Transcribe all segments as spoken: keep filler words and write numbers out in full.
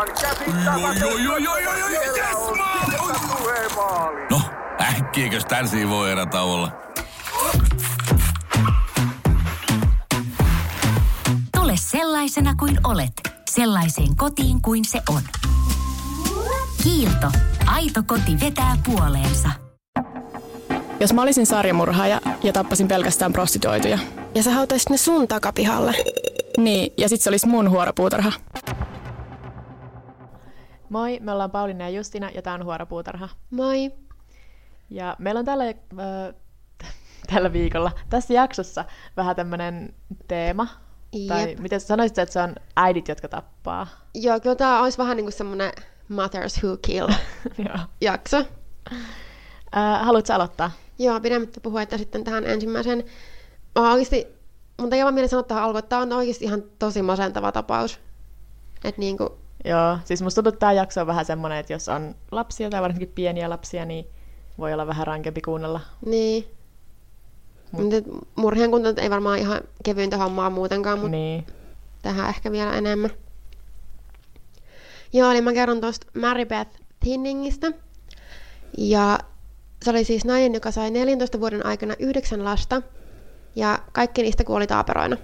aivan käsittämätöntä. Joo, joo, joo, joo, joo, yes, no, äkkiäkös tän siinä voi erata olla? Tule sellaisena kuin olet, sellaiseen kotiin kuin se on. Kiilto. Aito koti vetää puoleensa. Jos mä olisin sarjamurhaaja ja tappasin pelkästään prostituoituja. Ja sä hautaisit ne sun takapihalle. Niin, ja sit se olisi mun huoropuutarha. Moi, me ollaan Pauliina ja Justina ja tää on Huoropuutarha. Moi! Ja meillä on tällä, äh, tällä viikolla, tässä jaksossa, vähän tämmönen teema. Jep. Tai miten sä sanoisit, että se on äidit, jotka tappaa? Joo, kyllä tää olisi vähän niinku semmonen Mothers Who Kill jakso. Äh, haluatko aloittaa? Joo, pidemmittä puhuetta sitten tähän ensimmäiseen. Mä oikeasti, mun tekee vaan mieli sanoa tähän alkuun, että tää on oikeasti ihan tosi masentava tapaus. Et niinku... Joo, siis musta tuntuu, että tää jakso on vähän semmonen, että jos on lapsia tai varsinkin pieniä lapsia, niin voi olla vähän rankempi kuunnella. Niin. Mut... Murheen kunta ei varmaan ihan kevyintä hommaa muutenkaan, mutta niin. Tähän ehkä vielä enemmän. Joo, eli mä kerron tuosta Mary Beth Thinningistä. Ja se oli siis nainen, joka sai neljäntoista vuoden aikana yhdeksän lasta. Ja kaikki niistä kuoli taaperoina.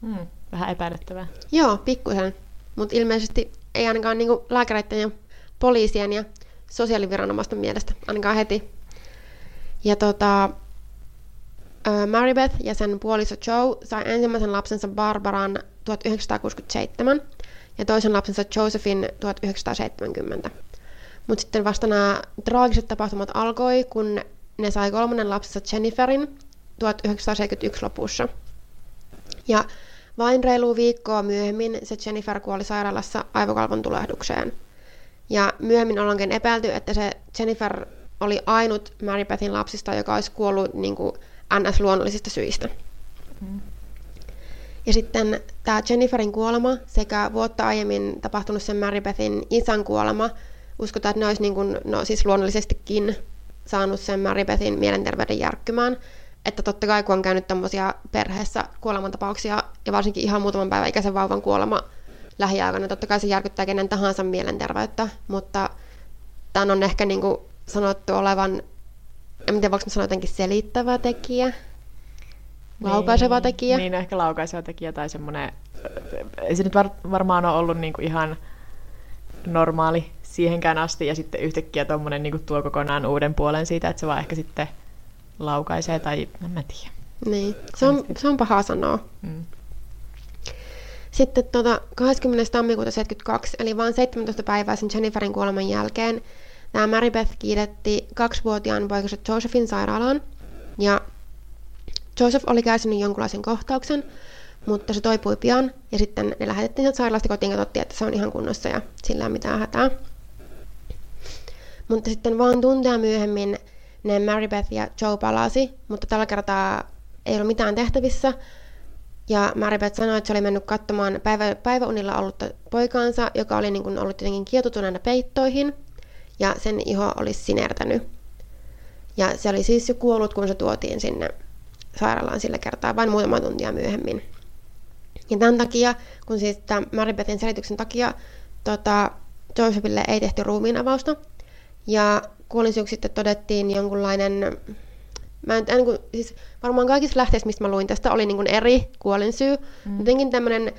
Mm, vähän epäilyttävää. Joo, pikkusen. Mutta ilmeisesti ei ainakaan niinku lääkäreiden ja poliisien ja sosiaaliviranomaisten mielestä, ainakaan heti. Ja tota, Mary Beth ja sen puoliso Joe sai ensimmäisen lapsensa Barbaran tuhatyhdeksänsataakuusikymmentäseitsemän ja toisen lapsensa Josephine tuhatyhdeksänsataaseitsemänkymmentä. Mutta sitten vasta nämä traagiset tapahtumat alkoi, kun ne sai kolmannen lapsensa Jenniferin tuhatyhdeksänsataaseitsemänkymmentäyksi lopussa. Ja vain reilu viikkoa myöhemmin se Jennifer kuoli sairaalassa aivokalvon tulehdukseen. Ja myöhemmin ollaankin epäilty, että se Jennifer oli ainut Mary Bethin lapsista, joka olisi kuollut niin kuin N S-luonnollisista syistä. Mm. Ja sitten tämä Jenniferin kuolema sekä vuotta aiemmin tapahtunut sen Mary Bethin isän kuolema, uskotaan, että ne olisi niin kuin, no, siis luonnollisestikin saanut sen Mary Bethin mielenterveyden järkkymään. Että totta kai, kun on käynyt tämmöisiä perheessä kuolemantapauksia, ja varsinkin ihan muutaman päivän ikäisen vauvan kuolema lähiaikana, totta kai se järkyttää kenen tahansa mielenterveyttä, mutta tämän on ehkä niin kuin sanottu olevan, en tiedä, voiko mä sanoa jotenkin selittävä tekijä, niin, laukaiseva tekijä. Niin, ehkä laukaiseva tekijä tai semmoinen, ei se nyt var, varmaan ole ollut niin kuin ihan normaali siihenkään asti, ja sitten yhtäkkiä tommoinen niin kuin tuo kokonaan uuden puolen siitä, että se vaan ehkä sitten laukaisee tai en mä tiedä. Niin, se on, se on paha sanoa. Mm. Sitten tuota, kahdeskymmenes tammikuuta seitsemänkymmentäkaksi, eli vain seitsemäntoista päivää sen Jenniferin kuoleman jälkeen, tämä Mary Beth kiiretti kaksivuotiaan poikansa Josephin sairaalaan. Ja Joseph oli kärsinyt jonkunlaisen kohtauksen, mutta se toipui pian, ja sitten ne lähetettiin sieltä sairaalasta kotiin ja katsottiin, että se on ihan kunnossa ja sillä ei mitään hätää. Mutta sitten vaan tunteja myöhemmin ne Mary Beth ja Joe palasi, mutta tällä kertaa ei ollut mitään tehtävissä. Ja Mary Beth sanoi, että se oli mennyt katsomaan päivä, päiväunilla ollutta poikaansa, joka oli niin kuin ollut jotenkin kietoutuneena peittoihin, ja sen iho oli sinertänyt. Ja se oli siis jo kuollut, kun se tuotiin sinne sairaalaan sillä kertaa, vain muutama tuntia myöhemmin. Ja tämän takia, kun siis tämän Mary Bethin selityksen takia, tota, Josephille ei tehty ruumiinavausta, ja kuolinsyyksi sitten todettiin jonkunlainen, mä en, en, kun, siis varmaan kaikissa lähteissä, mistä mä luin tästä, oli niin kuin eri kuolinsyy. Mm. Jotenkin tämmöinen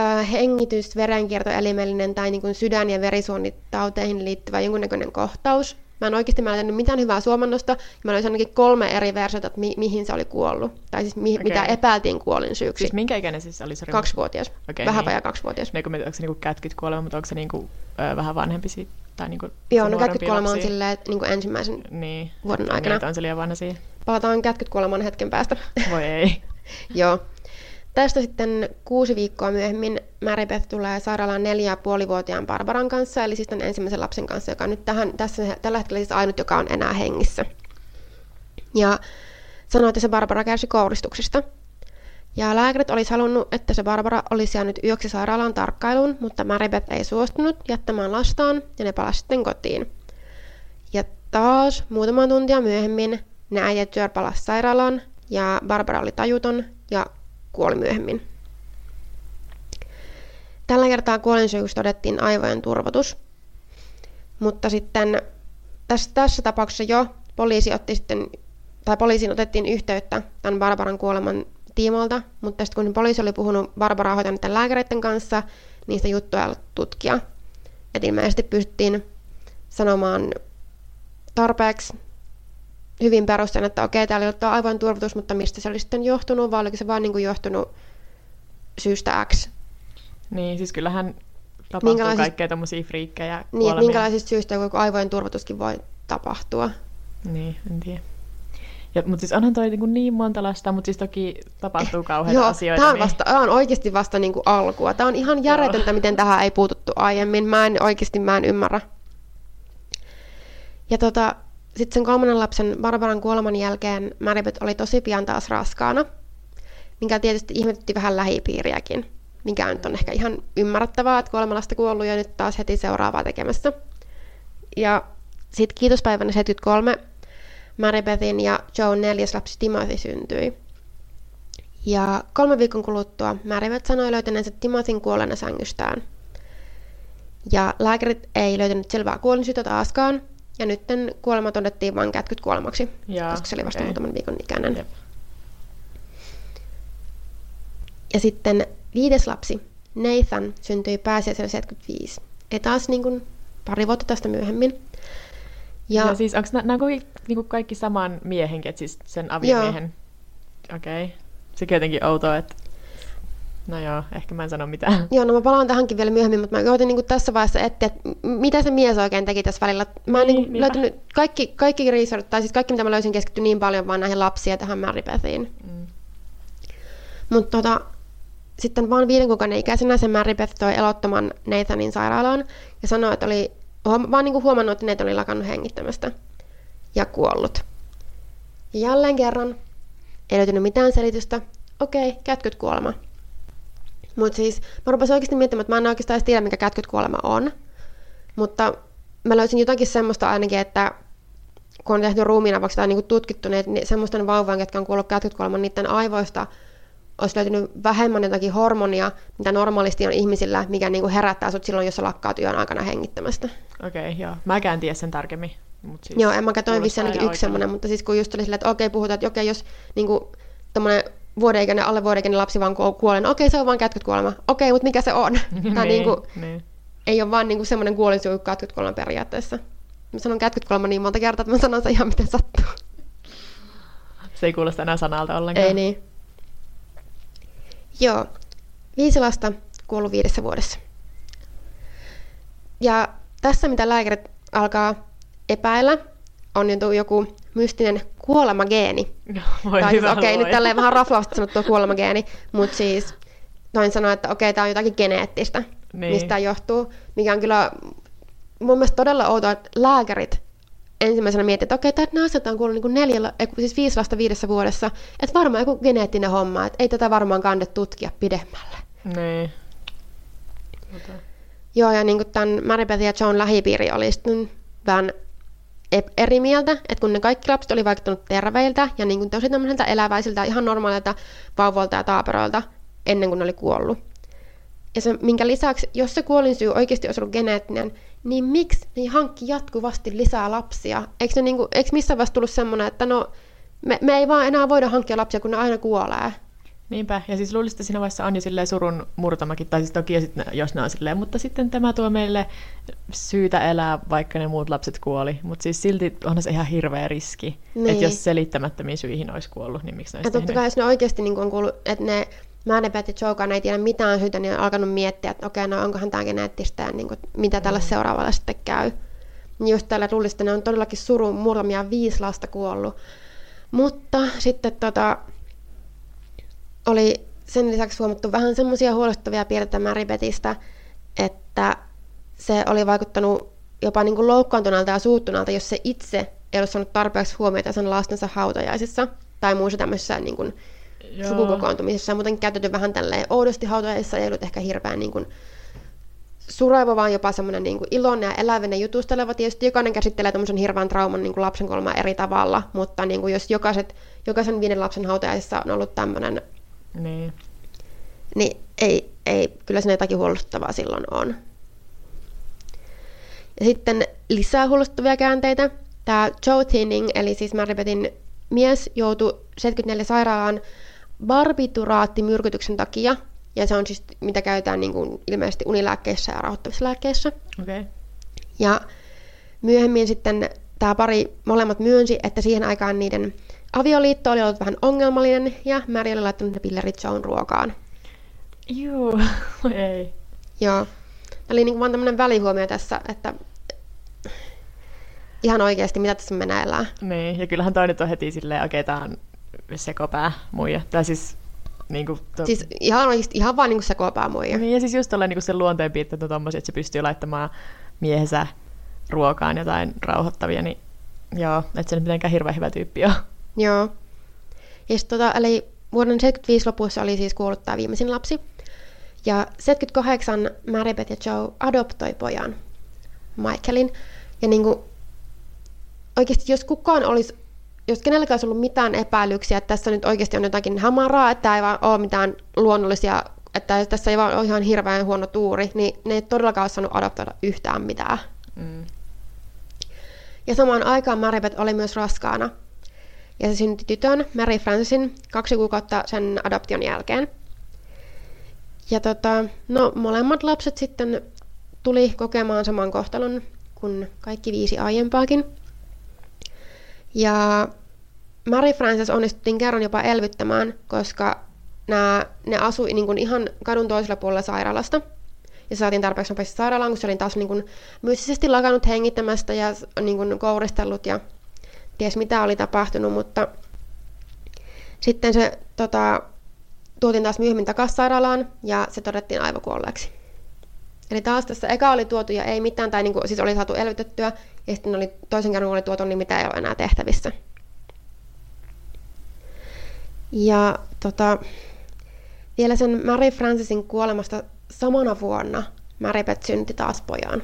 äh, hengitys, verenkiertoelimellinen tai niin kuin sydän- ja verisuonitauteihin liittyvä jonkunnäköinen kohtaus. Mä en oikeasti mä en löytänyt mitään hyvää suomannosta. Mä löysin ainakin kolme eri versiota, että mi- mihin se oli kuollut. Tai siis mi- okay. mitä epäiltiin kuolinsyyksi. Siis minkä ikäinen siis oli? Sorry. Kaksivuotias. Okay, vähän niin. Vajaa kaksivuotias. Niin, onko se niin kuin kätkyt kuolema, mutta onko se niin kuin, ö, vähän vanhempi siitä? Tai niin kuin joo, no kätkyt kuolema on silleen niin kuin ensimmäisen niin. vuoden aikana. Niin, on se liian vanha siihen. Palataan kätkyt kuolemaan hetken päästä. Voi ei. Joo. Tästä sitten kuusi viikkoa myöhemmin Mary Beth tulee sairaalaan neljä ja puolivuotiaan Barbaran kanssa, eli siis tämän ensimmäisen lapsen kanssa, joka on nyt tähän, tässä, tällä hetkellä siis ainut, joka on enää hengissä. Ja sanoi, että se Barbara kärsi kouristuksista. Ja lääkärit olisi halunnut, että se Barbara olisi jäänyt yöksi sairaalaan tarkkailuun, mutta Mary Beth ei suostunut jättämään lastaan, ja ne palasi sitten kotiin. Ja taas muutama tuntia myöhemmin ne äijät työr palasi sairaalaan, ja Barbara oli tajuton, ja kuoli myöhemmin. Tällä kertaa kuolinsyyksi todettiin aivojen turvotus, mutta sitten tässä, tässä tapauksessa jo poliisi otti sitten, tai poliisiin otettiin yhteyttä tämän Barbaran kuoleman tiimoilta, mutta sitten kun poliisi oli puhunut Barbaraa hoitaneiden lääkäreiden kanssa, niin sitä juttua ei ollut tutkia. Et ilmeisesti pystyttiin sanomaan tarpeeksi hyvin perusteen, että okei, täällä ei ollut aivojen turvotus, mutta mistä se oli sitten johtunut, vai oliko se vain niin kuin johtunut syystä X? Niin, siis kyllähän tapahtuu minkälaisista... kaikkea tommosia friikkejä kuolemia. Niin, minkälaisista syistä joku aivojen turvotuskin voi tapahtua. Niin, en tiedä. Ja, mutta siis onhan toi niin, niin monta lasta, mutta siis toki tapahtuu kauheita joo, asioita. Tämä on, vasta, niin... tämä on oikeasti vasta niin kuin alkua. Tämä on ihan järjetöntä, miten tähän ei puututtu aiemmin. Mä en oikeasti mä en ymmärrä. Ja tota, sitten sen kolmannen lapsen Barbaran kuoleman jälkeen Marybeth oli tosi pian taas raskaana, minkä tietysti ihmetytti vähän lähipiiriäkin. Mikä nyt on ehkä ihan ymmärrettävää, että kolme lasta kuollut ja nyt taas heti seuraavaa tekemässä. Ja sitten kiitospäivänä seitsemänkymmentäkolme Marybethin ja Joan neljäs lapsi Timothy syntyi. Ja kolme viikon kuluttua Marybeth sanoi löytäneensä Timothyn kuolleena sängystään. Ja lääkärit ei löytänyt selvää kuolinsyytä taaskaan, ja nyt kuolema todettiin vain kätkytkuolemaksi, yeah, koska se oli vasta okay. muutaman viikon ikäinen. Yep. Ja sitten viides lapsi, Nathan, syntyi pääsiäisenä seitsemänkymmentäviisi. Eli taas niin kuin pari vuotta tästä myöhemmin. Ja, ja siis onko nämä niin kaikki saman miehenkin, että siis sen aviomiehen? Okei. Okay. Sekin jotenkin outoa, että... No joo, ehkä mä en sano mitään. Joo, no mä palaan tähänkin vielä myöhemmin, mutta mä joutin niin kuin tässä vaiheessa etsiä, että mitä se mies oikein teki tässä välillä. Mä en niin, niin löytänyt kaikki, kaikki research, tai siis kaikki mitä mä löysin keskittyi niin paljon vaan näihin lapsiin ja tähän Marybethiin. Mm. Mutta tota... Sitten vaan viiden kuukauden ikäisenä se Marybeth toi elottoman Nathanin sairaalaan ja sanoi, että oli vaan niin kuin huomannut, että Nathan oli lakannut hengittämästä ja kuollut. Ja jälleen kerran ei löytynyt mitään selitystä. Okei, okay, kätkytkuolema. Mutta siis mä rupesin oikeasti miettimään, että mä en oikeastaan edes tiedä, mikä kätkytkuolema on. Mutta mä löysin jotakin semmoista ainakin, että kun on tehty ruumiinavauksia tai niin tutkittu, niin semmoisten vauvojen, jotka on kuollut kätkytkuoleman, niiden aivoista olisi löytynyt vähemmän jotakin hormonia, mitä normaalisti on ihmisillä, mikä niinku herättää sut silloin, jos sä lakkaat yön aikana hengittämästä. Okei, okay, joo. Mäkään en tiedä sen tarkemmin. Mut siis joo, en mäkään toimi vissi ainakin yksi semmoinen, mutta siis kun just oli silleen, että okei, okay, puhutaan, että okei, okay, jos niinku tommonen vuodeikäinen, alle vuodeikäinen lapsi vaan kuolee, niin okei, okay, se on vaan kätkytkuolema. Okei, okay, mutta mikä se on? Tää niin, niinku, niin. Ei ole vaan niinku semmoinen kuolinsyy kuin kätkytkuolema periaatteessa. Mä sanon kätkytkuolema niin monta kertaa, että mä sanon sen ihan miten sattuu. Se ei kuulosta enää sanalta ollenkaan. Ei niin. Joo, viisi lasta kuollut viidessä vuodessa. Ja tässä, mitä lääkärit alkaa epäillä, on joku mystinen kuolemageeni. No, voi tai siis, hyvä okei, okay, nyt tälleen vähän raflaavasti sanottua kuolemageeni, mutta siis toin sanoa, että okei, okay, tämä on jotakin geneettistä, niin. Mistä tämä johtuu, mikä on kyllä mun mielestä todella outoa, että lääkärit ensimmäisenä mietin, että okei, nämä asiat on kuullut niin neljällä, siis viisi lasta viidessä vuodessa, että varmaan joku geneettinen homma, että ei tätä varmaan kannata tutkia pidemmälle. Niin. Mutta... Joo, ja niin tämän Marybeth ja Joan lähipiiri oli sitten vähän eri mieltä, että kun ne kaikki lapset oli vaikuttanut terveiltä ja niin tosi tämmöisiltä eläväisiltä, ihan normaalilta vauvoilta ja taaperoilta ennen kuin ne oli kuollut. Ja se, minkä lisäksi, jos se kuolinsyy oikeasti olisi ollut geneettinen, niin miksi ne hankki jatkuvasti lisää lapsia? Eikö, ne niinku, eikö missään vaiheessa tullut semmoinen, että no, me, me ei vaan enää voida hankkia lapsia, kun ne aina kuolee? Niinpä, ja siis luulisin, että siinä vaiheessa on jo surun murtamakin, tai siis toki sit, jos ne on silleen, mutta sitten tämä tuo meille syytä elää, vaikka ne muut lapset kuoli. Mutta siis silti onhan se ihan hirveä riski, niin. Että jos selittämättömiin syihin olisi kuollut, niin miksi ne olisi tehnyt? Totta kai, jos ne oikeasti niin on kuullut, että ne... Marybeth ja Joan ei tiedä mitään syytä, niin on alkanut miettiä, että okei, no onkohan tämä geneettistä ja niin kuin, mitä tällä seuraavalla sitten käy. Niin just täällä rullista ne on todellakin surun murtamia viisi lasta kuollut. Mutta sitten tota, oli sen lisäksi huomattu vähän semmoisia huolestuttavia piirteitä Marybethistä, että se oli vaikuttanut jopa niin kuin loukkaantuneelta ja suuttuneelta, jos se itse ei ole saanut tarpeeksi huomiota sen lastensa hautajaisissa tai muussa tämmöisessä... Niin kuin, sukukokoontumisessa on muuten käytetty vähän tälleen oudosti hautajaisissa, ei ollut ehkä hirveän niin suraiva, vaan jopa semmoinen niin iloinen ja elävinen jutusteleva. Tietysti jokainen käsittelee tämmöisen hirveän trauman niin lapsen kolmaa eri tavalla, mutta niin kuin jos jokaiset, jokaisen viiden lapsen hautajaisissa on ollut tämmöinen, niin, niin ei, ei, kyllä siinä jotakin huolestuttavaa silloin on. Ja sitten lisää huolestuttavia käänteitä. Tämä Joe Thinning, eli siis Maribetin mies, joutui seitsemänkymmentäneljä sairaalaan barbituraattimyrkytyksen takia. Ja se on siis, mitä käytetään niin kuin ilmeisesti unilääkkeissä ja rauhoittavissa lääkkeissä. Okay. Ja myöhemmin sitten tämä pari molemmat myönsi, että siihen aikaan niiden avioliitto oli ollut vähän ongelmallinen ja Mary oli laittanut ne pillerit Joan ruokaan. Juu, ei. Joo. Eli niin kuin vaan tämmöinen välihuomio tässä, että ihan oikeasti, mitä tässä meneillään. Niin, ja kyllähän toi nyt on heti silleen, okei, okay, tää on sekopää muija. Tai siis niinku to... Siis ihan, ihan vaan niinku sekopää muija. Niin, ja siis just tolleen niinku sen luonteenpiirteet on tommosia, että se pystyy laittamaan miehensä ruokaan jotain rauhoittavia, niin joo, et se nyt mitenkään hirveän hyvä tyyppi on. Joo. Ja sit tota, eli vuoden seitsemänkymmentäviisi lopussa oli siis kuollut tää viimeisin lapsi. Ja seitsemänkymmentäkahdeksan Marybeth ja Joe adoptoi pojan, Michaelin. Ja niinku oikeasti jos kukaan olisi, jos kenelläkään olisi ollut mitään epäilyksiä, että tässä nyt oikeasti on jotakin hamaraa, että ei vaan ole mitään luonnollisia, että tässä ei vaan ole ihan hirveän huono tuuri, niin ne ei todellakaan ole saanut adoptoida yhtään mitään. Mm. Ja samaan aikaan Marybeth oli myös raskaana. Ja se syntyi tytön, Mary Francesin, kaksi kuukautta sen adoption jälkeen. Ja tota, no molemmat lapset sitten tuli kokemaan saman kohtalon kuin kaikki viisi aiempaakin. Ja Mary Frances onnistuttiin kerran jopa elvyttämään, koska nää, ne asui niin kuin ihan kadun toisella puolella sairaalasta. Ja saatiin tarpeeksi nopeasti sairaalaan, kun se oli taas niin kuin mystisesti lakannut hengittämästä ja niin kuin kouristellut ja ties mitä oli tapahtunut. Mutta sitten se tota, tuotiin taas myöhemmin takaisin sairaalaan ja se todettiin aivokuolleeksi. Eli taas tässä eka oli tuotu ja ei mitään, tai niin kuin, siis oli saatu elvytettyä, ja sitten oli, toisen kerran oli tuotu, niin mitä ei ole enää tehtävissä. Ja tota, vielä sen Mary Francesin kuolemasta samana vuonna Marybeth synti taas pojan.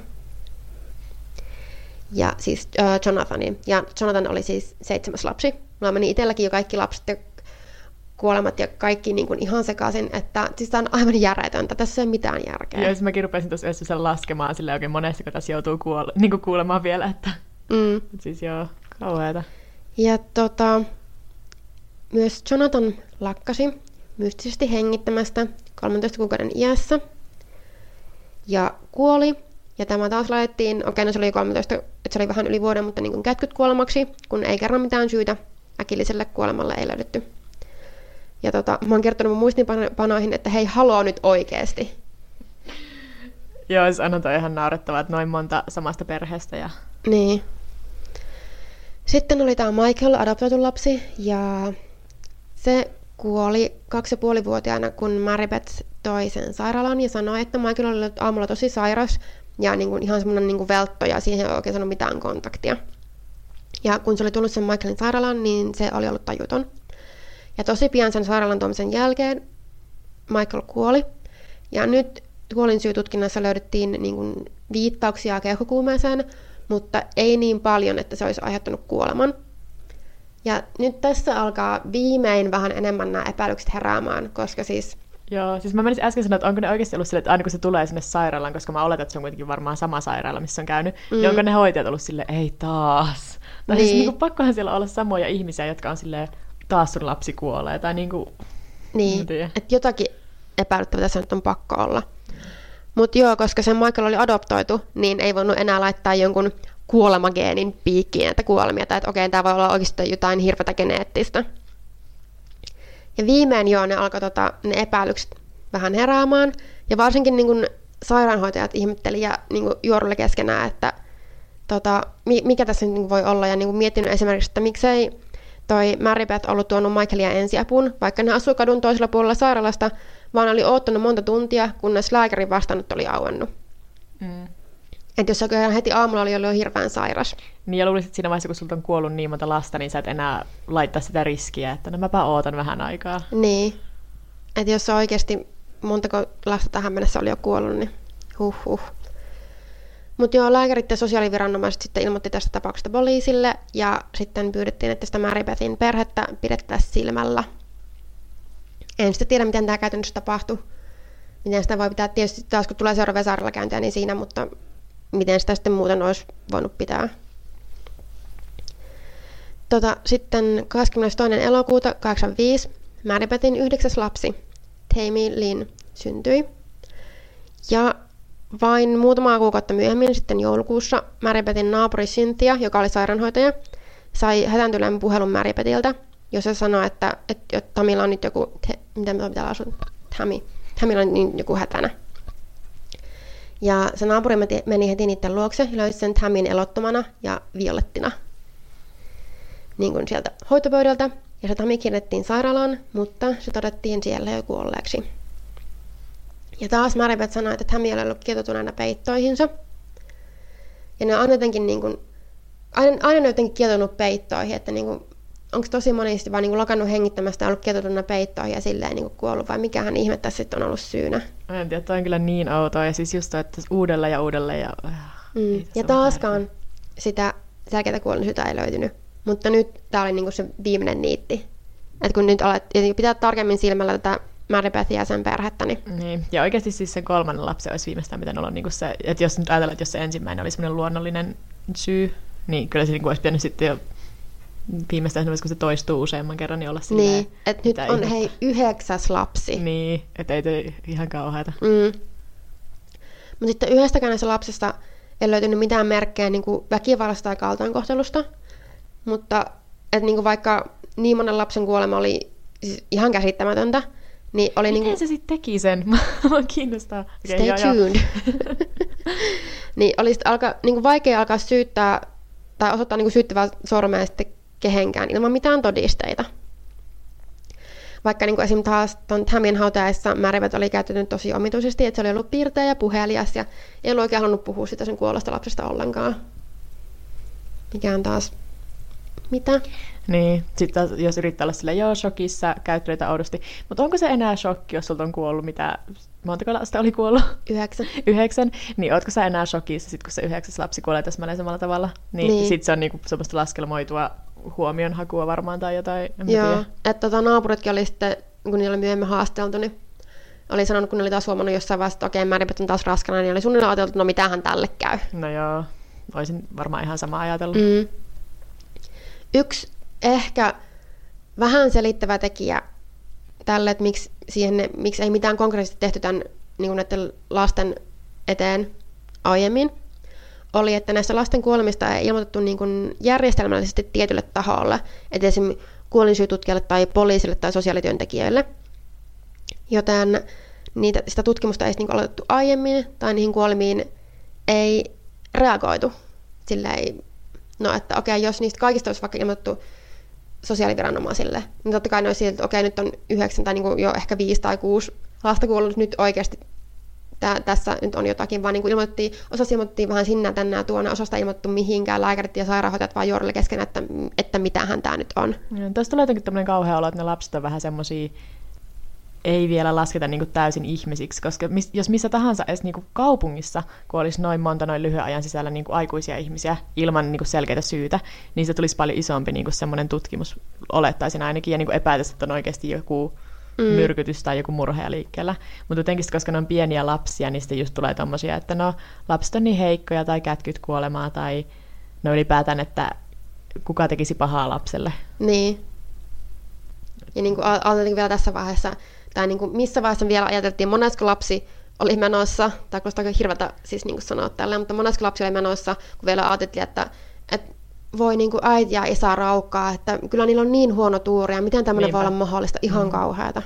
Ja siis äh, Jonathanin. Ja Jonathan oli siis seitsemäs lapsi. Mulla meni itselläkin jo kaikki lapset ja kuolemat ja kaikki niin kuin ihan sekaisin, että siis tämä on aivan järjetöntä, tässä ei ole mitään järkeä. Joo, siis mäkin rupesin tuossa yhdessä sen laskemaan silleen oikein monesti, kun tässä joutuu kuole- niin kuin kuulemaan vielä, että mm. siis joo, kauheeta. Ja tota, myös Jonathan lakkasi mystisesti hengittämästä kolmentoista kuukauden iässä ja kuoli. Ja tämä taas laitettiin, okei okay, no se oli kolmetoista, että se oli vähän yli vuoden, mutta niin kuin kätkyt kuolemaksi, kun ei kerran mitään syytä äkilliselle kuolemalle ei löydetty. Ja tota, mä oon kertonut mun muistinpanoihin, että hei, haloo nyt oikeesti. Joo, siis aina toi ihan naurettavaa, että noin monta samasta perheestä. Ja... Niin. Sitten oli tää Michael, adoptoitu lapsi, ja se kuoli kaksi ja puoli vuotiaana, kun Marybeth toi sen sairaalaan ja sanoi, että Michael oli aamulla tosi sairas ja niin kuin ihan semmonen niin kuin veltto, ja siihen ei oikein sanonut mitään kontaktia. Ja kun se oli tullut sen Michaelin sairaalaan, niin se oli ollut tajuton. Ja tosi pian sen sairaalan tuomisen jälkeen Michael kuoli. Ja nyt kuolinsyytutkinnassa löydettiin niin kuin viittauksia keuhkokuumeeseen, mutta ei niin paljon, että se olisi aiheuttanut kuoleman. Ja nyt tässä alkaa viimein vähän enemmän nämä epäilykset heräämään, koska siis... Joo, siis mä menisin äsken sanoa, että onko ne oikeasti ollut silleen, että aina kun se tulee sinne sairaalaan, koska mä oletan, että se on kuitenkin varmaan sama sairaala, missä on käynyt, mm. niin onko ne hoitajat ollut silleen, ei taas. Tai niin. Siis niin kuin, pakkohan siellä olla samoja ihmisiä, jotka on silleen... taas sun lapsi kuolee, tai niinku... Niin, että jotakin epäilyttävää tässä nyt on pakko olla. Mut joo, koska sen Michael oli adoptoitu, niin ei voinut enää laittaa jonkun kuolemageenin piikkiin näitä kuolemia, tai että okei, tää voi olla oikeasti jotain hirveätä geneettistä. Ja viimein joo, ne alkoi tota, ne epäilykset vähän heräämään, ja varsinkin niin kun sairaanhoitajat ihmetteli ja niin kun juorulle keskenään, että tota, mikä tässä nyt niin kun voi olla, ja niin kun miettinyt esimerkiksi, että miksei toi Marybeth ollut tuonut Michaelia ensiapuun, vaikka ne asui kadun toisella puolella sairaalasta, vaan oli oottanut monta tuntia, kunnes lääkärin vastannut oli auennut. Mm. Että jos oikein heti aamulla oli ollut jo hirveän sairas. Niin ja luulisit siinä vaiheessa, kun sulta on kuollut niin monta lasta, niin sä et enää laittaa sitä riskiä, että no mäpä ootan vähän aikaa. Niin. Että jos oikeasti montako lasta tähän mennessä oli jo kuollut, niin huh huh. Mutta joo, lääkärit ja sosiaaliviranomaiset sitten ilmoitti tästä tapauksesta poliisille, ja sitten pyydettiin, että sitä Marybethin perhettä pidettäisiin silmällä. En sitten tiedä, miten tämä käytännössä tapahtui, miten sitä voi pitää, tietysti taas kun tulee seuraavia sairaalakäyntiä, niin siinä, mutta miten sitä sitten muuten olisi voinut pitää. Tota, sitten kahdeskymmenestoinen elokuuta kahdeksankymmentäviisi Maribetin yhdeksäs lapsi, Tammy Lynn, syntyi. Ja vain muutamaa kuukautta myöhemmin, sitten joulukuussa, Maribetin naapuri Cynthia, joka oli sairaanhoitaja, sai hätääntyleen puhelun Maribetiltä, jossa sanoi, että, että, että Tamilla on nyt joku, te, mitä me pitää asua, Tammy, Tamilla on nyt joku hätänä. Ja se naapuri meni heti niiden luokse, löysi sen Tamin elottomana ja violettina, niin kuin sieltä hoitopöydältä. Ja se Tami kirjattiin sairaalaan, mutta se todettiin siellä jo kuolleeksi. Ja taas Maribeth sanoi, että Tami oli ollut kietoutuneena peittoihinsa. Ja ne on jotenkin niin kuin, aina, aina jotenkin kietoutunut peittoihin, että niin kuin, onko tosi monesti vaan niin kuin lakannut hengittämästä ja ollut kietoutuneena peittoihin ja silleen niin kuin kuollut, vai mikähän ihme tässä sitten on ollut syynä? Mä en tiedä, toi on kyllä niin outoa, ja siis just toi, että uudelleen ja uudelleen ja... Mm. Ja taaskaan sitä selkeää kuolleisuutta ei löytynyt. Mutta nyt tämä oli niinku se viimeinen niitti. Et kun nyt alet pitää tarkemmin silmällä tätä Maribethia ja sen perhettä. Niin, niin. Ja oikeasti siis se kolmannen lapsi olisi viimeistään pitänyt olla niinku se, että jos nyt ajatellaan, että jos se ensimmäinen oli semmoinen luonnollinen syy, niin kyllä se niinku olisi pitänyt sitten jo viimeistään, kun se toistuu useamman kerran, niin olla silleen. Niin, että nyt on ihmettä. Hei yhdeksäs lapsi. Niin, että ei te ihan kauheata. Mm. Mutta sitten yhdestäkään näistä lapsista ei löytynyt mitään merkkejä niinku väkivallasta tai kaltoinkohtelusta. Mutta että niinku vaikka niin monen lapsen kuolema oli siis ihan käsittämätöntä, niin oli... Miten niinku... se sitten teki sen? Mua kiinnostaa. Okay, stay joo, tuned. Niin oli alka, niinku vaikea alkaa syyttää tai osoittaa niinku syyttävää sormea sitten kehenkään ilman mitään todisteita. Vaikka niinku esimerkiksi taas tuon Tamin hautajaisissa Maribeth oli käyttänyt tosi omituisesti, että se oli ollut pirteä ja puhelias ja ei ollut oikein halunnut puhua sitä sen kuollosta lapsesta ollenkaan. Mikään taas... Mitä? Niin, sitten jos yrittää olla silleen, joo, shokissa, käyttöitä oudosti. Mutta onko se enää shokki, jos sulta on kuollut mitä, montako lasta oli kuollut? Yhdeksän. Yhdeksän, niin ootko sä enää shokissa, sit kun se yhdeksäs lapsi kuolee täsmälleen samalla tavalla? Niin, niin. Sitten se on niinku semmoista laskelmoitua huomionhakua varmaan tai jotain. Joo, että tota, naapuritkin oli sitten, kun niillä oli myöhemmin haasteltu, niin oli sanonut, kun ne oli taas huomannut jossain vaiheessa, että okei, okay, Maribeth on taas raskana, niin oli suunnilleen ajateltu, että no mitähän tälle käy. No joo, olisin varmaan ihan sama ajatellut. Mm. Yksi ehkä vähän selittävä tekijä tälle, että miksi, siihen, miksi ei mitään konkreettisesti tehty tämän, niin kuin näiden lasten eteen aiemmin, oli, että näistä lasten kuolemista ei ilmoitettu niin kuin järjestelmällisesti tietylle taholle, että esimerkiksi kuolinsyytutkijalle tai poliisille tai sosiaalityöntekijöille, joten niitä, sitä tutkimusta ei niin kuin aloitettu aiemmin tai niihin kuolemiin ei reagoitu sillä ei. No, että okei, okay, jos niistä kaikista olisi vaikka ilmoitettu sosiaaliviranomaisille, niin totta kai ne olisi siltä, että okei, okay, nyt on yhdeksän tai niin jo ehkä viisi tai kuusi lasta kuollut, nyt oikeasti tää, tässä nyt on jotakin, vaan niin ilmoitettiin, osassa ilmoitettiin vähän sinne tänne ja tuonne, osasta ilmoitettu mihinkään, lääkärit ja sairaanhoitajat vaan juorille kesken, että, että mitähän tämä nyt on. Ja, tässä tulee jotenkin tämmöinen kauhea olo, että ne lapset on vähän semmoisia, ei vielä lasketa niin kuin täysin ihmisiksi, koska mis, jos missä tahansa edes niin kuin kaupungissa, kun olisi noin monta noin lyhyen ajan sisällä niin kuin aikuisia ihmisiä ilman niin kuin selkeitä syytä, niin se tulisi paljon isompi niin kuin semmoinen tutkimus, olettaisin ainakin, ja niin kuin epäiltäisi, että on oikeasti joku mm. myrkytys tai joku murhaaja liikkeellä. Mutta jotenkin, koska ne on pieniä lapsia, niin sitten just tulee tommosia, että no lapset on niin heikkoja tai kätkyt kuolemaa tai no ylipäätään, että kuka tekisi pahaa lapselle. Niin. Ja niin kuin ajateltiin vielä tässä vaiheessa, tai niin kuin missä vaiheessa vielä ajateltiin, monesko lapsi oli menossa, tai kuulostaa hirveätä siis niin kuin sanoa tälleen, mutta monesko lapsi oli menossa, kun vielä ajateltiin, että, että voi niin kuin äiti ja isä raukkaa, että kyllä niillä on niin huono tuuri, ja miten tämmöinen voi olla mahdollista, ihan mm. kauheata.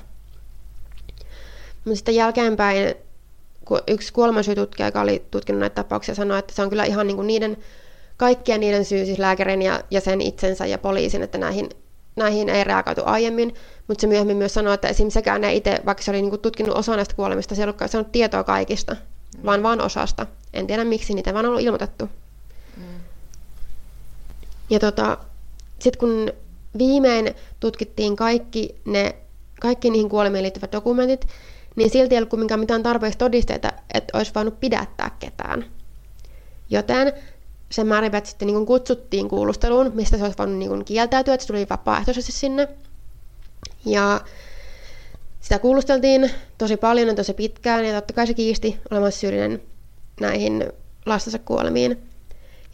Mutta sitten jälkeenpäin yksi kuolemansyy-tutkija, joka oli tutkinut näitä tapauksia, sanoi, että se on kyllä ihan niin kuin niiden, kaikkien niiden syy, siis lääkärin ja, ja sen itsensä ja poliisin, että näihin Näihin ei reagoitu aiemmin, mutta se myöhemmin myös sanoi, että esimerkiksi sekään ei itse, vaikka se oli niinku tutkinut osa näistä kuolemista, se ei ollutkaan saanut tietoa kaikista, mm. vaan vaan osasta. En tiedä miksi, niitä vaan on ollut ilmoitettu. Mm. Ja tota, sitten kun viimein tutkittiin kaikki, ne, kaikki niihin kuolemiin liittyvät dokumentit, niin silti ei ollut kumminkaan mitään tarpeeksi todisteita, että olisi voinut pidättää ketään. Joten... se Maribeth sitten niin kuin kutsuttiin kuulusteluun, mistä se olisi voinut niin kuin kieltäytyä, että se tuli vapaaehtoisesti sinne. Ja Sitä kuulusteltiin tosi paljon ja tosi pitkään, ja totta kai se kiisti olemassa syyllinen näihin lastensa kuolemiin.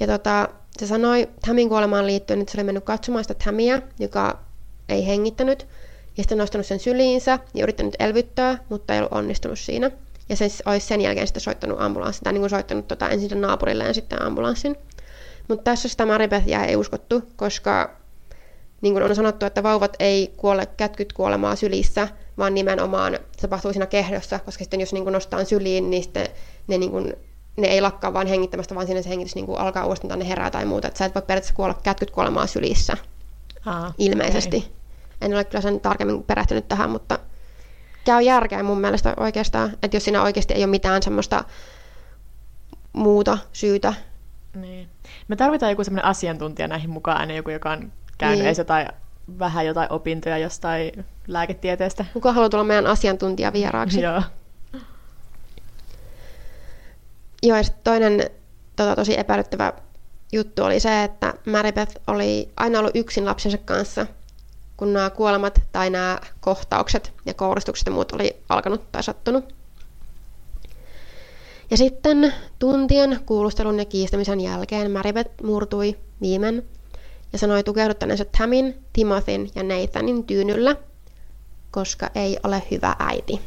Ja tota, se sanoi Tamin kuolemaan liittyen, että se oli mennyt katsomaan sitä Tamia, joka ei hengittänyt, ja sitten nostanut sen syliinsä ja yrittänyt elvyttää, mutta ei ollut onnistunut siinä. Ja se olisi sen jälkeen sitten soittanut ambulanssin, tai niin kuin soittanut tota, ensin naapurilleen ja sitten ambulanssin. Mutta tässä sitä Marybethia ei uskottu, koska niin kuin on sanottu, että vauvat ei kuole kätkyt kuolemaa sylissä, vaan nimenomaan se tapahtuu siinä kehdossa, koska sitten jos niin kuin nostaan syliin, niin sitten ne, niin kuin, ne ei lakkaa vaan hengittämästä, vaan siinä se hengitys niin kuin alkaa uudestaan, ne herää tai muuta. Että sä et voi periaatteessa kuolla kätkyt kuolemaa sylissä, Aa, ilmeisesti. Okay. En ole kyllä sen tarkemmin perehtynyt tähän, mutta tämä on järkeä mun mielestä oikeastaan, että jos siinä oikeasti ei ole mitään semmoista muuta syytä. Niin. Me tarvitaan joku semmoinen asiantuntija näihin mukaan, joku, joka on käynyt niin. jotain, vähän jotain opintoja jostain lääketieteestä. Kuka haluaa tulla meidän asiantuntijavieraaksi? Joo. Joo, ja sitten toinen tota, tosi epäilyttävä juttu oli se, että Marybeth oli aina ollut yksin lapsensa kanssa, kun nämä kuolemat tai nämä kohtaukset ja kouristukset ja muut oli alkanut tai sattunut. Ja sitten tuntien kuulustelun ja kiistämisen jälkeen Marybeth murtui viimein ja sanoi tukeuduttaneensä Tamin, Timothyn ja Nathanin tyynyllä, koska ei ole hyvä äiti.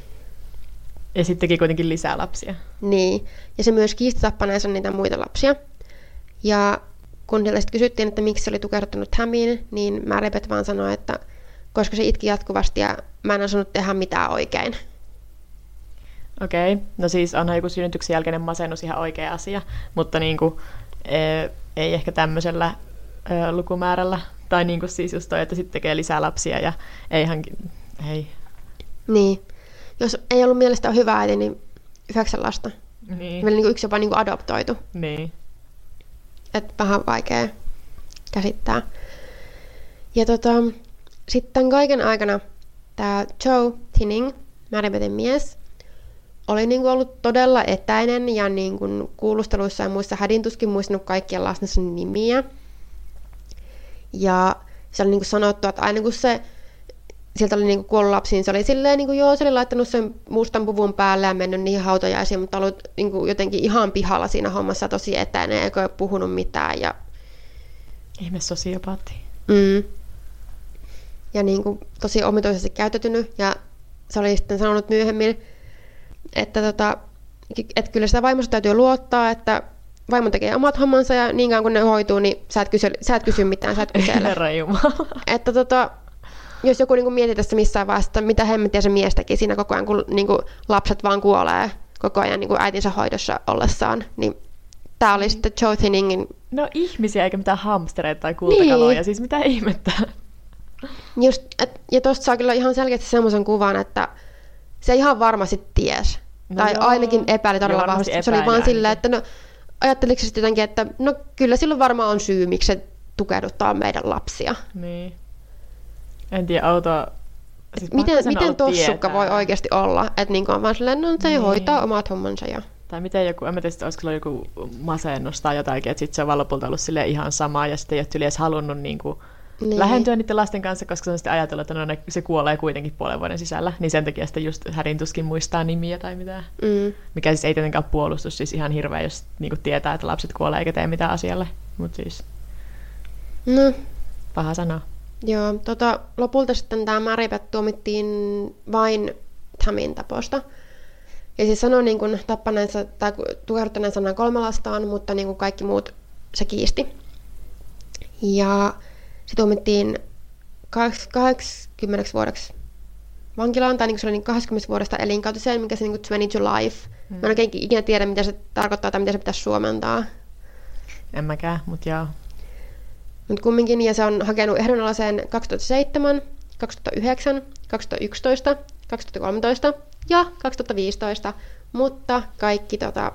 Ja sittenkin kuitenkin lisää lapsia. Niin, ja se myös kiisti tappaneensa niitä muita lapsia. Ja kun niille sitten kysyttiin, että miksi se oli tukehduttanut Tamiin, niin Marybeth vaan sanoi, että koska se itki jatkuvasti ja mä en osannut tehdä mitään oikein. Okei, okay. No siis onhan joku synnytyksen jälkeinen masennus ihan oikea asia, mutta niinku, ei ehkä tämmöisellä lukumäärällä. Tai niinku siis just toi, että sitten tekee lisää lapsia ja ei hankin, ei. Niin, jos ei ollut mielestä hyvä äiti, niin yhdeksän lasta. Niin. Meillä niinku yksi jopa niinku adoptoitu. Niin. Että vähän vaikea käsittää. Ja tota, sitten kaiken aikana tämä Joe Tinning, Marybethin mies, oli niinku ollut todella etäinen ja niinku kuulusteluissa ja muissa hädintuskin muistanut kaikkien lastensa nimiä. Ja se oli niinku sanottu, että aina kun se sieltä oli niinku kuollut lapsiin, se oli silleen, niinku, joo, se oli laittanut sen mustan puvun päälle ja mennyt niihin hautajaisiin, mutta ollut niinku, jotenkin ihan pihalla siinä hommassa, tosi etäinen, eikä ole puhunut mitään. Ja ihme sosiopaatti. Mm. Ja niinku, tosi omituisesti käytetynyt, ja se oli sitten sanonut myöhemmin, että tota, et kyllä sitä vaimosta täytyy luottaa, että vaimo tekee omat hommansa, ja niinkään kun ne hoituu, niin sä et kysy, sä et kysy mitään, sä et kysele. Herra Jumala. Että tota, jos joku niinku mietti tässä missään vaiheessa, mitä hemmettiä se mies teki siinä koko ajan, kun niinku lapset vaan kuolee koko ajan niinku äitinsä hoidossa ollessaan, niin tämä oli sitten Joe Thinningin. No ihmisiä eikä mitään hamstereita tai kultakaloja, niin. Siis mitä ihmettä. Just, et, ja tuosta saa kyllä ihan selkeästi semmoisen kuvan, että se ihan varmasti ties, no tai joo, ainakin epäili todella vahvasti. Se oli vaan silleen, että no ajatteliko se jotenkin, että no kyllä silloin varmaan on syy, miksi se tukehduttaa meidän lapsia. Niin. En tiedä, auto. Siis miten miten tossukka voi oikeasti olla, että niinku on vaan silleen, no se niin. hoitaa omat hommansa. Ja tai miten joku, en mä tiedä, olisiko joku masennus tai jotakin, että sitten se on vaan lopulta ollut silleen ihan samaa, ja sitten ei ole yli edes halunnut niinku niin. lähentyä niiden lasten kanssa, koska se on sitten ajatellut, että no ne, se kuolee kuitenkin puolen vuoden sisällä, niin sen takia sitten just hädintuskin muistaa nimiä tai mitään. Mm. Mikä siis ei tietenkään puolustus, siis ihan hirveä, jos niinku tietää, että lapset kuolee eikä tee mitään asialle, mutta siis no. paha sanoa. Joo, tota, lopulta sitten tämä Marybeth tuomittiin vain Tamin taposta. Ja siis sanoi niin kuin tappaneensa tai tukehduttaneensa nämä kolme lastaan, mutta niin kuin kaikki muut se kiisti. Ja se tuomittiin kaksikymmentä vuodeksi vankilaan, tai niin kuin se oli niin kaksikymmentä vuodesta elinkautiseen, mikä se niin kuin kaksikymmentä to life. Mm. Mä en oikein ikinä tiedä, mitä se tarkoittaa tai mitä se pitäisi suomentaa. En mäkään, mutta joo. Mutta kumminkin, ja se on hakenut ehdonalaiseen kaksituhattaseitsemän, kaksituhattayhdeksän, kaksituhattayksitoista, kaksituhattakolmetoista ja kaksituhattaviisitoista, mutta kaikki tota,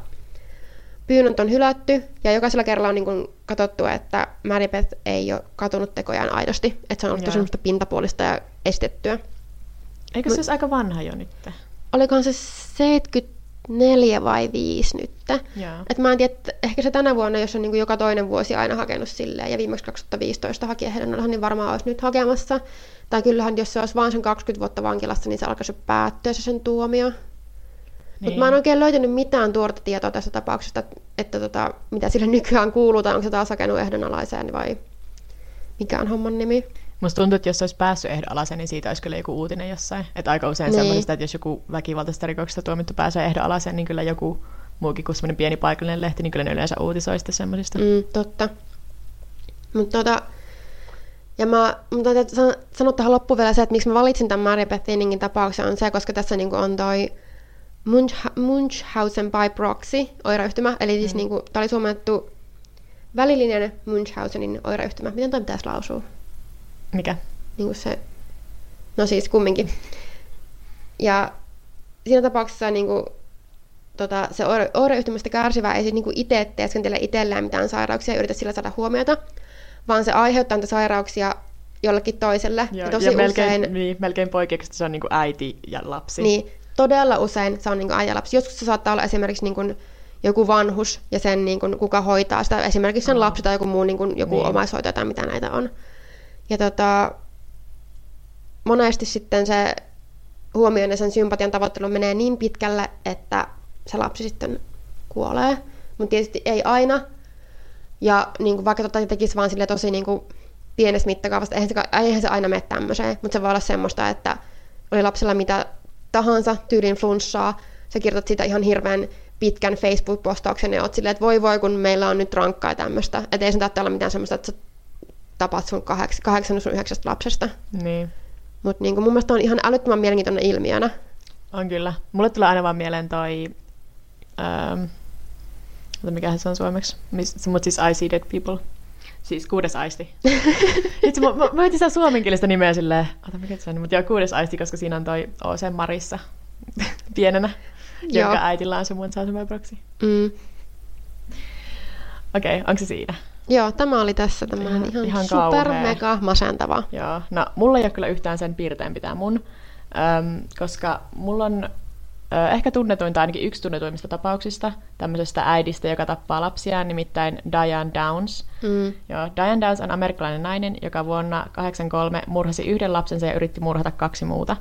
pyynnöt on hylätty, ja jokaisella kerralla on niin kun katsottu, että Marybeth ei ole katunut tekojaan aidosti, että se on ollut semmoista pintapuolista ja estettyä. Eikö se Mut, olisi aika vanha jo nyt? Olikohan se seitsemänkymmentä neljä vai viisi nyt. Yeah. Et mä en tiedä, ehkä se tänä vuonna, jos on niin kuin joka toinen vuosi aina hakenut silleen, ja viimeksi kaksituhattaviisitoista hakijahedonollahan, niin varmaan olisi nyt hakemassa. Tai kyllähän, jos se olisi vaan sen kaksikymmentä vuotta vankilassa, niin se alkaisi päättyä se sen tuomio. Niin. Mutta mä en oikein löytänyt mitään tuorta tietoa tässä tapauksesta, että, että tota, mitä sille nykyään kuuluu, tai onko se taas hakenut ehdonalaiseen vai mikä on homman nimi. Musta tuntuu, että jos se olisi päässyt ehdonalaiseen, niin siitä olisi kyllä joku uutinen jossain. Että aika usein niin. Sellaisesta, että jos joku väkivaltaisesta rikoksesta tuomittu pääsee ehdonalaiseen, niin kyllä joku muukin kuin semmoinen pieni paikallinen lehti, niin kyllä ne yleensä uutisoi sitten semmoisista. Mm, totta. Mutta tota, ja mä, mä sanon tähän loppuun vielä se, että miksi mä valitsin tämän Maria Bethiningin tapauksen, on se, koska tässä niinku on toi Munchausen by proxy -oireyhtymä, eli siis mm. niinku, tää oli suomennettu välillinen Munchausenin oireyhtymä. Miten toi pitäisi lausua? Mikä? Niinku se, no siis kumminkin. Ja siinä tapauksessa niinku, tota, se oireyhtymästä kärsivä ei siis niinku itse teeskentele itsellään mitään sairauksia ja yritä sillä saada huomiota, vaan se aiheuttaa niitä sairauksia jollekin toiselle. Joo, ja tosi ja melkein, usein... Niin, melkein poikkeuksia se on niinku äiti ja lapsi. Niin, todella usein se on niinku äiti ja lapsi. Joskus se saattaa olla esimerkiksi niinku joku vanhus ja sen niinku, kuka hoitaa sitä. Esimerkiksi sen lapsi tai joku muu niinku, joku niin. omaishoitaja tai mitä näitä on. Ja tota, monesti sitten se huomioon ja sen sympatian tavoittelu menee niin pitkälle, että se lapsi sitten kuolee. Mutta tietysti ei aina. Ja niin kuin, vaikka totta tekisi vaan sille tosi niin kuin, pienessä mittakaavassa, eihän se, eihän se aina mene tämmöiseen, mutta se voi olla semmoista, että oli lapsella mitä tahansa, tyylin flunssaa, sä kirjoitat siitä ihan hirveän pitkän Facebook-postauksen ja oot silleen, että voi voi, kun meillä on nyt rankkaa tämmöistä. Että ei sen tarvitse olla mitään semmoista, että sä tapaat sun kahdeksan, kahdeksan sun yhdeksästä lapsesta. Niin. Mutta niin kuin, mun mielestä on ihan älyttömän mielenkiintoinen ilmiönä. On kyllä. Mulle tulee aina vaan mieleen toi... Um... Mikähän se on suomeksi? Mutta siis I see dead people. Siis kuudes aisti. Itse mä, mä, mä etin sitä suomenkielistä nimeä silleen. Ota mikä se on. Mutta joo, kuudes aisti, koska siinä on toi O C Marissa pienenä, joo. Jonka äitillä on se Munchausen by proxy. Mm. Okei, okay, onko se siinä? Joo, tämä oli tässä tämmöinen ihan, ihan super kauhea. Mega masentava. Joo, no mulla ei ole kyllä yhtään sen piirtein pitää mun, öm, koska mulla on... Ehkä tunnetuin, tai ainakin yksi tunnetuimmista tapauksista, tämmöisestä äidistä, joka tappaa lapsiaan, nimittäin Diane Downs. Mm. Joo, Diane Downs on amerikkalainen nainen, joka vuonna tuhatyhdeksänsataakahdeksankymmentäkolme murhasi yhden lapsensa ja yritti murhata kaksi muuta.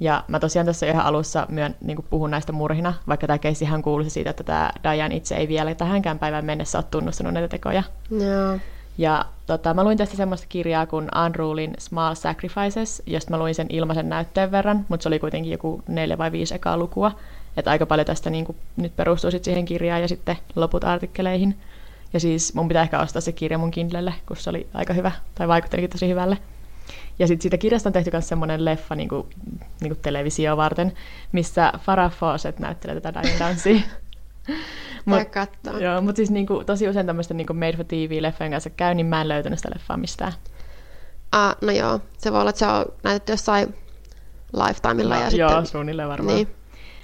Ja mä tosiaan tässä ihan alussa myön, niin kuin puhun näistä murhina, vaikka tämä keissihan kuulisi siitä, että tämä Diane itse ei vielä tähänkään päivään mennessä ole tunnustanut näitä tekoja. No. Ja tota, mä luin tästä semmoista kirjaa kuin Unrulyn Small Sacrifices, josta mä luin sen ilmaisen näytteen verran, mutta se oli kuitenkin joku neljä vai viisi ekaa lukua. Että aika paljon tästä niin kun, nyt perustuu sit siihen kirjaan ja sitten loput artikkeleihin. Ja siis mun pitää ehkä ostaa se kirja mun Kindlelle, kun se oli aika hyvä, tai vaikuttelikin tosi hyvälle. Ja sitten siitä kirjasta on tehty myös semmoinen leffa niin kun, niin kun televisio varten, missä Farrah Fawcett näyttelee tätä Diane Downsia. Mutta mut siis niinku, tosi usein tämmöistä niinku Made for T V-leffojen kanssa käy, niin mä en löytänyt sitä leffaa mistään. Ah, no joo, se voi olla, että se on näytetty jossain Lifetimella. No, ja joo, sitten... suunnilleen varmaan. Niin.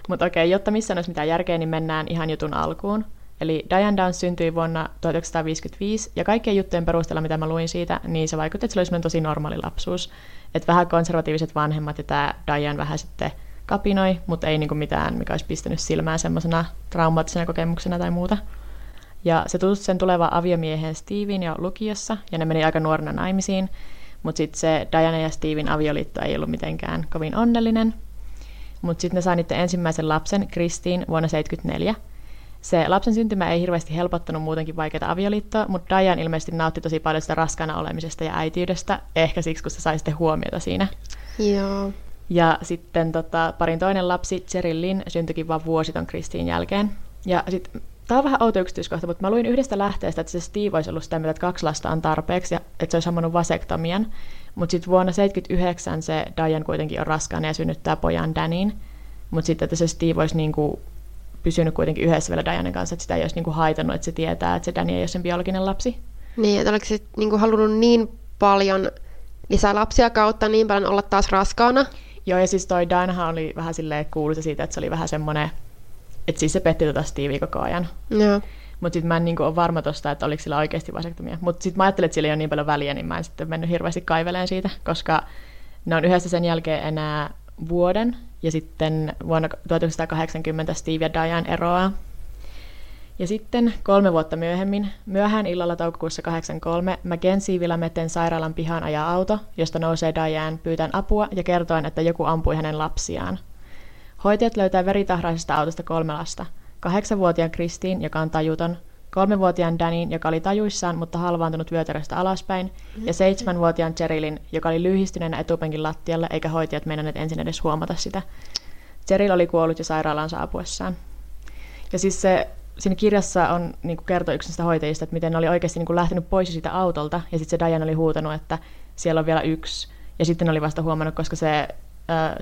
Mutta okei, jotta missään olisi mitään järkeä, niin mennään ihan jutun alkuun. Eli Diane Downs syntyi vuonna tuhatyhdeksänsataaviisikymmentäviisi, ja kaikkien juttujen perusteella, mitä mä luin siitä, niin se vaikutti, että se oli tosi normaali lapsuus. Että vähän konservatiiviset vanhemmat ja tämä Diane vähän sitten... kapinoi, mutta ei niinku mitään, mikä olisi pistänyt silmään semmoisena traumaattisena kokemuksena tai muuta. Ja se tutusti sen tulevaan aviomieheen Steveen jo lukiossa, ja ne meni aika nuorena naimisiin, mutta sitten se Diana ja Steven avioliitto ei ollut mitenkään kovin onnellinen. Mutta sitten ne sai niiden ensimmäisen lapsen, Christine, vuonna tuhatyhdeksänsataaseitsemänkymmentäneljä. Se lapsen syntymä ei hirveästi helpottanut muutenkin vaikeita avioliittoa, mutta Diana ilmeisesti nautti tosi paljon sitä raskaana olemisesta ja äitiydestä, ehkä siksi, kun se sai sitten huomiota siinä. Joo. Ja sitten tota, parin toinen lapsi, Cheryl Lynn, syntyikin vaan vuosi ton Christine jälkeen. Ja sit, tää on vähän outo yksityiskohta, mutta mä luin yhdestä lähteestä, että se Steve olisi ollut sitä mieltä, että kaksi lasta on tarpeeksi, ja että se olisi hammannut vasektamian. Mutta sitten vuonna tuhatyhdeksänsataaseitsemänkymmentäyhdeksän se Diane kuitenkin on raskaana ja synnyttää pojan Danin. Mutta sitten, että se Steve olisi niinku pysynyt kuitenkin yhdessä vielä Dianen kanssa, että sitä ei olisi niinku haitannut, että se tietää, että se Dani ei ole sen biologinen lapsi. Niin, että oliko se niinku halunnut niin paljon lisää lapsia kautta, niin paljon olla taas raskaana? Joo, ja siis toi Dianahan oli vähän silleen kuuluisa siitä, että se oli vähän semmoinen, että siis se petti tota Stevea koko ajan. Joo. Mut sit mä en niinku ole varma tosta, että oliko sillä oikeasti vasektomia. Mut sit mä ajattelin, että sillä ei ole niin paljon väliä, niin mä en sitten mennyt hirveästi kaiveleen siitä, koska ne on yhdessä sen jälkeen enää vuoden. Ja sitten vuonna tuhatyhdeksänsataakahdeksankymmentä Steve ja Diane eroaa. Ja sitten kolme vuotta myöhemmin, myöhään illalla toukokuussa kahdeksankymmentäkolme, Mackenzie Villameten sairaalan pihaan ajaa auto, josta nousee Diane pyytäen apua ja kertoen, että joku ampui hänen lapsiaan. Hoitajat löytää veritahraisesta autosta kolme lasta. Kahdeksanvuotiaan Christine, joka on tajuton, kolmevuotiaan Danin, joka oli tajuissaan, mutta halvaantunut vyötäröstä alaspäin, ja seitsemänvuotiaan Cherylin, joka oli lyhistyneenä etupenkin lattialle, eikä hoitajat meinanneet ensin edes huomata sitä. Cheryl oli kuollut jo sairaalaan saapuessaan. Ja siis se, siinä kirjassa on niin kuin kertoi yksi niistä hoitajista, että miten ne oli oikeasti niin kuin lähtenyt pois siitä autolta, ja sitten se Diane oli huutanut, että siellä on vielä yksi, ja sitten oli vasta huomannut, koska se äh,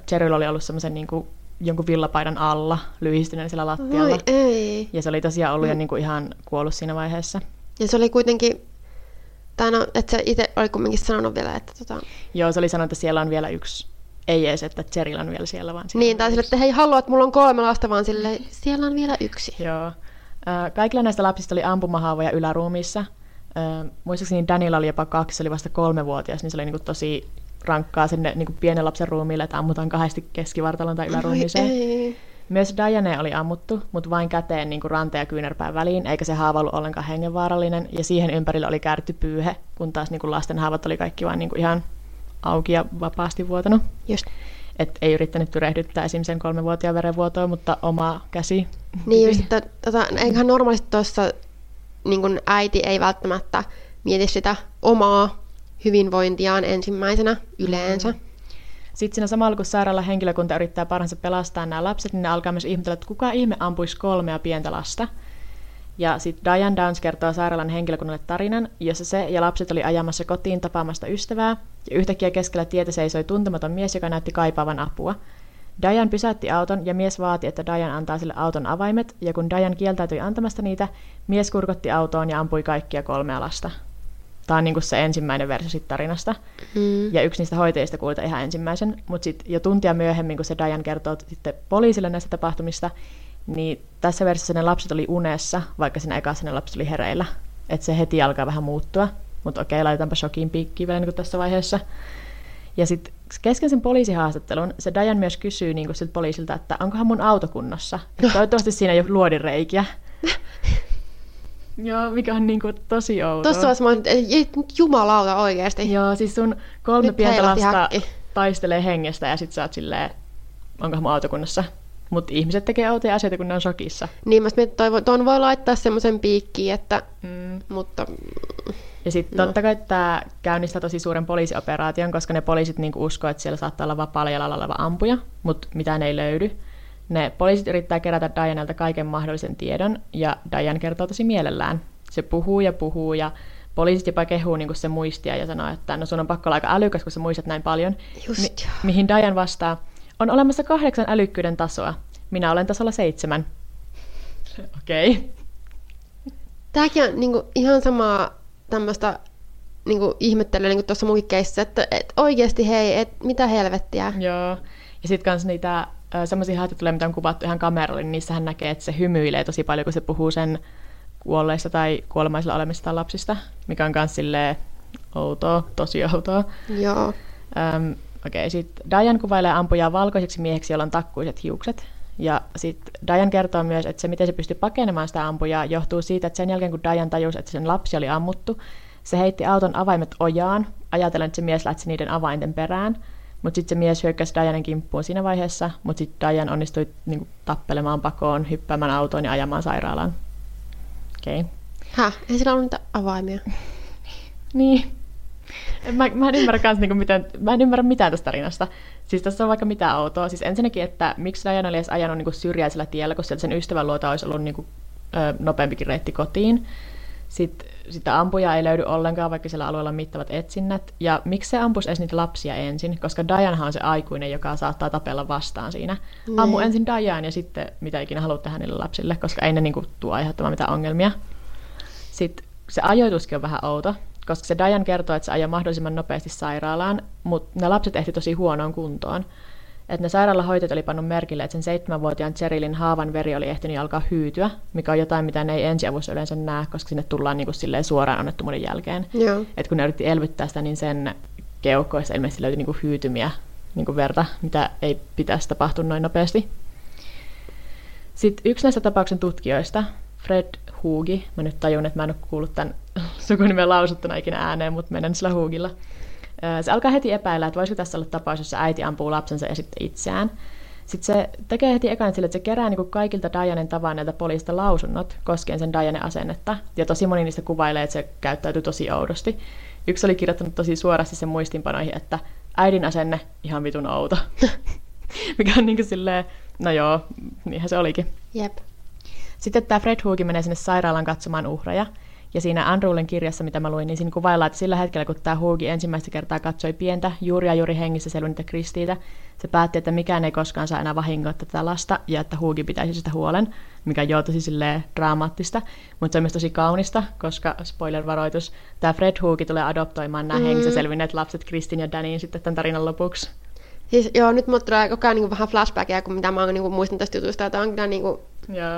Cheryl oli ollut semmoisen niin kuin jonkun villapaidan alla, lyhistyneen siellä lattialla. Voi ei. Ja se oli tosiaan ollut mm. jo niin kuin ihan kuollut siinä vaiheessa. Ja se oli kuitenkin, tai no, että se itse oli kuitenkin sanonut vielä, että tota... Joo, se oli sanonut, että siellä on vielä yksi. Ei ees, että Cheryl on vielä siellä, vaan siellä. Niin, tai sille, että hei, halua, että mulla on kolme lasta, vaan sille, siellä on vielä yksi. Joo. Kaikilla näistä lapsista oli ampumahaavoja yläruumiissa. Muistaakseni Danilla oli jopa kaksi, se oli vasta kolmevuotias, niin se oli niin kuin tosi... rankkaa sinne niin kuin pienen lapsen ruumiille, että ammutaan kahdesti keskivartalon tai yläruumiiseen. Myös Diane oli ammuttu, mutta vain käteen niin kuin ranteen ja kyynärpään väliin, eikä se haava ollut ollenkaan hengenvaarallinen, ja siihen ympärille oli kääritty pyyhe, kun taas niin kuin lasten haavat oli kaikki vain niin kuin ihan auki ja vapaasti vuotanut. Just. Et ei yrittänyt tyrehdyttää esimerkiksi sen kolmevuotiaan verenvuotoa, mutta oma käsi. Niin just, että tota, eiköhän normaalisti tuossa niin kuin äiti ei välttämättä mieti sitä omaa hyvinvointiaan ensimmäisenä yleensä. Sitten siinä samalla, kun sairaalan henkilökunta yrittää parhaansa pelastaa nämä lapset, niin ne alkaa myös ihmetellä, että kuka ihme ampuisi kolmea pientä lasta. Ja sitten Diane Downs kertoo sairaalan henkilökunnalle tarinan, jossa se ja lapset oli ajamassa kotiin tapaamasta ystävää, ja yhtäkkiä keskellä tietä seisoi tuntematon mies, joka näytti kaipaavan apua. Diane pysäytti auton, ja mies vaati, että Diane antaa sille auton avaimet, ja kun Diane kieltäytyi antamasta niitä, mies kurkotti autoon ja ampui kaikkia kolmea lasta. Tämä on niin kuin se ensimmäinen versio sit tarinasta. Mm. Ja yksi niistä hoitajista kuulta ihan ensimmäisen. Mutta sitten jo tuntia myöhemmin, kun se Diane kertoo sitten poliisille näistä tapahtumista, niin tässä versiossa ne lapset oli unessa, vaikka siinä ekassa ne lapset oli hereillä. Että se heti alkaa vähän muuttua. Mutta okei, laitetaanpa shokin piikkiin vielä niin kuin tässä vaiheessa. Ja sitten kesken sen poliisihaastattelun se Diane myös kysyy niin kuin siltä poliisilta, että onkohan mun auto kunnossa? No. Toivottavasti siinä ei ole luodinreikiä. Joo, mikä on niinku tosi outoa. Tuossa olisi vaan, että jumalauta oikeasti. Joo, siis sun kolme nyt pientä lasta hakki taistelee hengestä ja sit sä oot silleen, onkohan mun autokunnassa. Mut ihmiset tekee outoja asioita, kun ne on shokissa. Niin, mä sitten toivon, tuon voi laittaa semmoisen piikkiin, että... Mm. Mutta... Ja sitten no. totta kai tämä käynnistää tosi suuren poliisioperaation, koska ne poliisit niinku uskoo, että siellä saattaa olla vapaalla jalalla oleva ampuja, mut mitään ei löydy. Ne poliisit yrittää kerätä Dianelta kaiken mahdollisen tiedon, ja Diane kertoo tosi mielellään. Se puhuu ja puhuu, ja poliisit jopa kehuu niin kuin se muistia ja sanoo, että no sun on pakko olla aika älykäs, kun sä muistat näin paljon. Mi- mihin Diane vastaa, on olemassa kahdeksan älykkyyden tasoa. Minä olen tasolla seitsemän. Okei. Okay. Tämäkin on niin kuin ihan samaa tämmöistä niin kuin ihmettelyä niin kuin tuossa munkin keississä, että et oikeasti hei, et mitä helvettiä. Joo, ja sit kans niitä... Sellaisia haastatteluja, mitä on kuvattu ihan kameralla, niin niissähän näkee, että se hymyilee tosi paljon, kun se puhuu sen kuolleista tai kuolemaisilla olemista lapsista, mikä on myös silleen outoa, tosi outoa. Joo. Öm, okay, sitten Diane kuvailee ampujaa valkoiseksi mieheksi, jolla on takkuiset hiukset. Ja sitten Diane kertoo myös, että se miten se pystyi pakenemaan sitä ampujaa johtuu siitä, että sen jälkeen kun Diane tajusi, että sen lapsi oli ammuttu, se heitti auton avaimet ojaan, ajatellen, että se mies lähti niiden avainten perään. Mutta sitten se mies hyökkäsi Dianen kimppuun siinä vaiheessa, mutta sitten Diane onnistui niinku tappelemaan pakoon, hyppäämään autoon ja ajamaan sairaalaan. Okei. Okay. Häh? Ei sillä ollut niitä avaimia. Niin. Mä, mä en ymmärrä kans niinku mitään, mä en ymmärrä mitään tästä tarinasta. Siis tässä on vaikka mitään outoa. Siis ensinnäkin, että miksi Diane oli edes ajanut niinku syrjäisellä tiellä, koska sieltä sen ystävän luota olisi ollut niinku, ö, nopeampikin reitti kotiin. Sitten sitä ampujaa ei löydy ollenkaan, vaikka siellä alueella on mittavat etsinnät. Ja miksi se ampuisi edes niitä lapsia ensin? Koska Dianehan on se aikuinen, joka saattaa tapella vastaan siinä. Ne. Ammu ensin Diane ja sitten mitä ikinä haluat tehdä niille lapsille, koska ei ne niinku tuu aiheuttamaan mitään ongelmia. Sitten se ajoituskin on vähän outo, koska se Diane kertoo, että se ajaa mahdollisimman nopeasti sairaalaan, mutta ne lapset ehti tosi huonoon kuntoon. Että ne sairaalahoitajat oli pannut merkille, että sen seitsemänvuotiaan Cherylin haavan veri oli ehtinyt alkaa hyytyä, mikä on jotain, mitä ne ei ensiavussa yleensä näe, koska sinne tullaan niin kuin suoraan onnettomuuden jälkeen. Että kun ne yritti elvyttää sitä, niin sen keuhkoissa ilmeisesti löytyi niin kuin hyytymiä niin kuin verta, mitä ei pitäisi tapahtua noin nopeasti. Sitten yksi näistä tapauksen tutkijoista, Fred Hugi, mä nyt tajun, että mä en ole kuullut tämän sukunimen lausuttuna ikinä ääneen, mutta menen sillä Hugilla. Se alkaa heti epäillä, että voisiko tässä olla tapaus, jossa äiti ampuu lapsensa ja sitten itseään. Sitten se tekee heti ekan sille, että se kerää niin kuin kaikilta Dianen tavanneilta poliisista lausunnot koskien sen Dianen asennetta. Ja tosi moni niistä kuvailee, että se käyttäytyy tosi oudosti. Yksi oli kirjoittanut tosi suorasti sen muistiinpanoihin, että äidin asenne ihan vitun outo. Mikä on niin kuin silleen, no joo, niinhän se olikin. Jep. Sitten tämä Fred Hugi menee sinne sairaalan katsomaan uhreja. Ja siinä Andrewlen kirjassa, mitä mä luin, niin siinä kuvaillaan, että sillä hetkellä, kun tämä Hugi ensimmäistä kertaa katsoi pientä, juuri ja juuri hengissä selvinnyttä Kristiitä, se päätti, että mikään ei koskaan saa enää vahingoittaa tätä lasta ja että Hugi pitäisi sitä huolen, mikä joo tosi silleen dramaattista, mutta se on myös tosi kaunista, koska, spoiler-varoitus, tämä Fred Hugi tulee adoptoimaan nämä mm. hengissä selvinneet lapset Kristin ja Danin sitten tämän tarinan lopuksi. Siis, joo, nyt mulla tulee koko ajan niin kuin vähän flashbackia, kun mitä mä oon niin muistan tästä jutusta, että on kyllä niin kuin,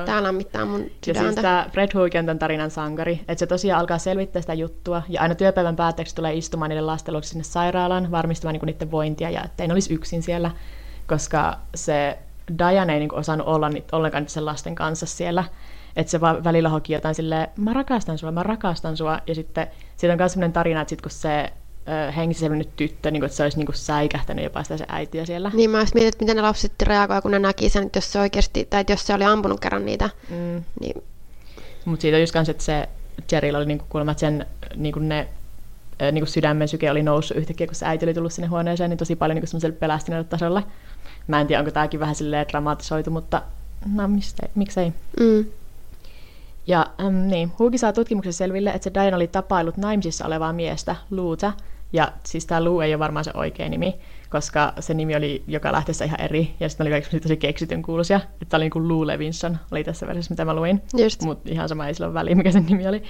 tää lämmittää mun sydäntä. Ja siis tää Fred Hugi on tämän tarinan sankari, että se tosiaan alkaa selvittää sitä juttua, ja aina työpäivän päätteeksi tulee istumaan niiden lasten luokse sinne sairaalaan, varmistamaan niin kuin niiden vointia, ja ettei ne olisi yksin siellä, koska se Diane ei niin kuin osannut olla ollenkaan sen lasten kanssa siellä, että se vaan välillä hoki jotain silleen, mä rakastan sua, mä rakastan sua, ja sitten siitä on myös sellainen tarina, että sit kun se hengissä selvinnyt tyttö, niin kuin, että se olisi niin kuin säikähtänyt jopa sitä se äitiä siellä. Niin, mä olisin mietin, että miten ne lapset reagoivat, kun ne näki sen, että jos se oikeasti, tai jos se oli ampunut kerran niitä. Mm. Niin. Mutta siitä on just kans, että se Jerryllä oli niin kuin kuulemma, että sen niin kuin ne niin kuin sydämen syke oli noussut yhtäkkiä, kun se äiti oli tullut sinne huoneeseen, niin tosi paljon niin kuin semmoiselle pelästyneelle tasolle. Mä en tiedä, onko tämäkin vähän silleen dramatisoitu, mutta no mistä, miksei. Mm. Ja äm, niin, Hugi saa tutkimuksessa selville, että se Diane oli tapaillut naimisissa olevaa miestä, Luuta. Ja siis tämä Lou ei ole varmaan se oikea nimi, koska se nimi oli joka lähteessä ihan eri, ja sitten oli kaikki tosi keksityn kuuluisia. Tämä oli niin kuin Lou Levinson, oli tässä versiossa, mitä mä luin, mutta ihan sama ei sillä ole väliä, mikä sen nimi oli.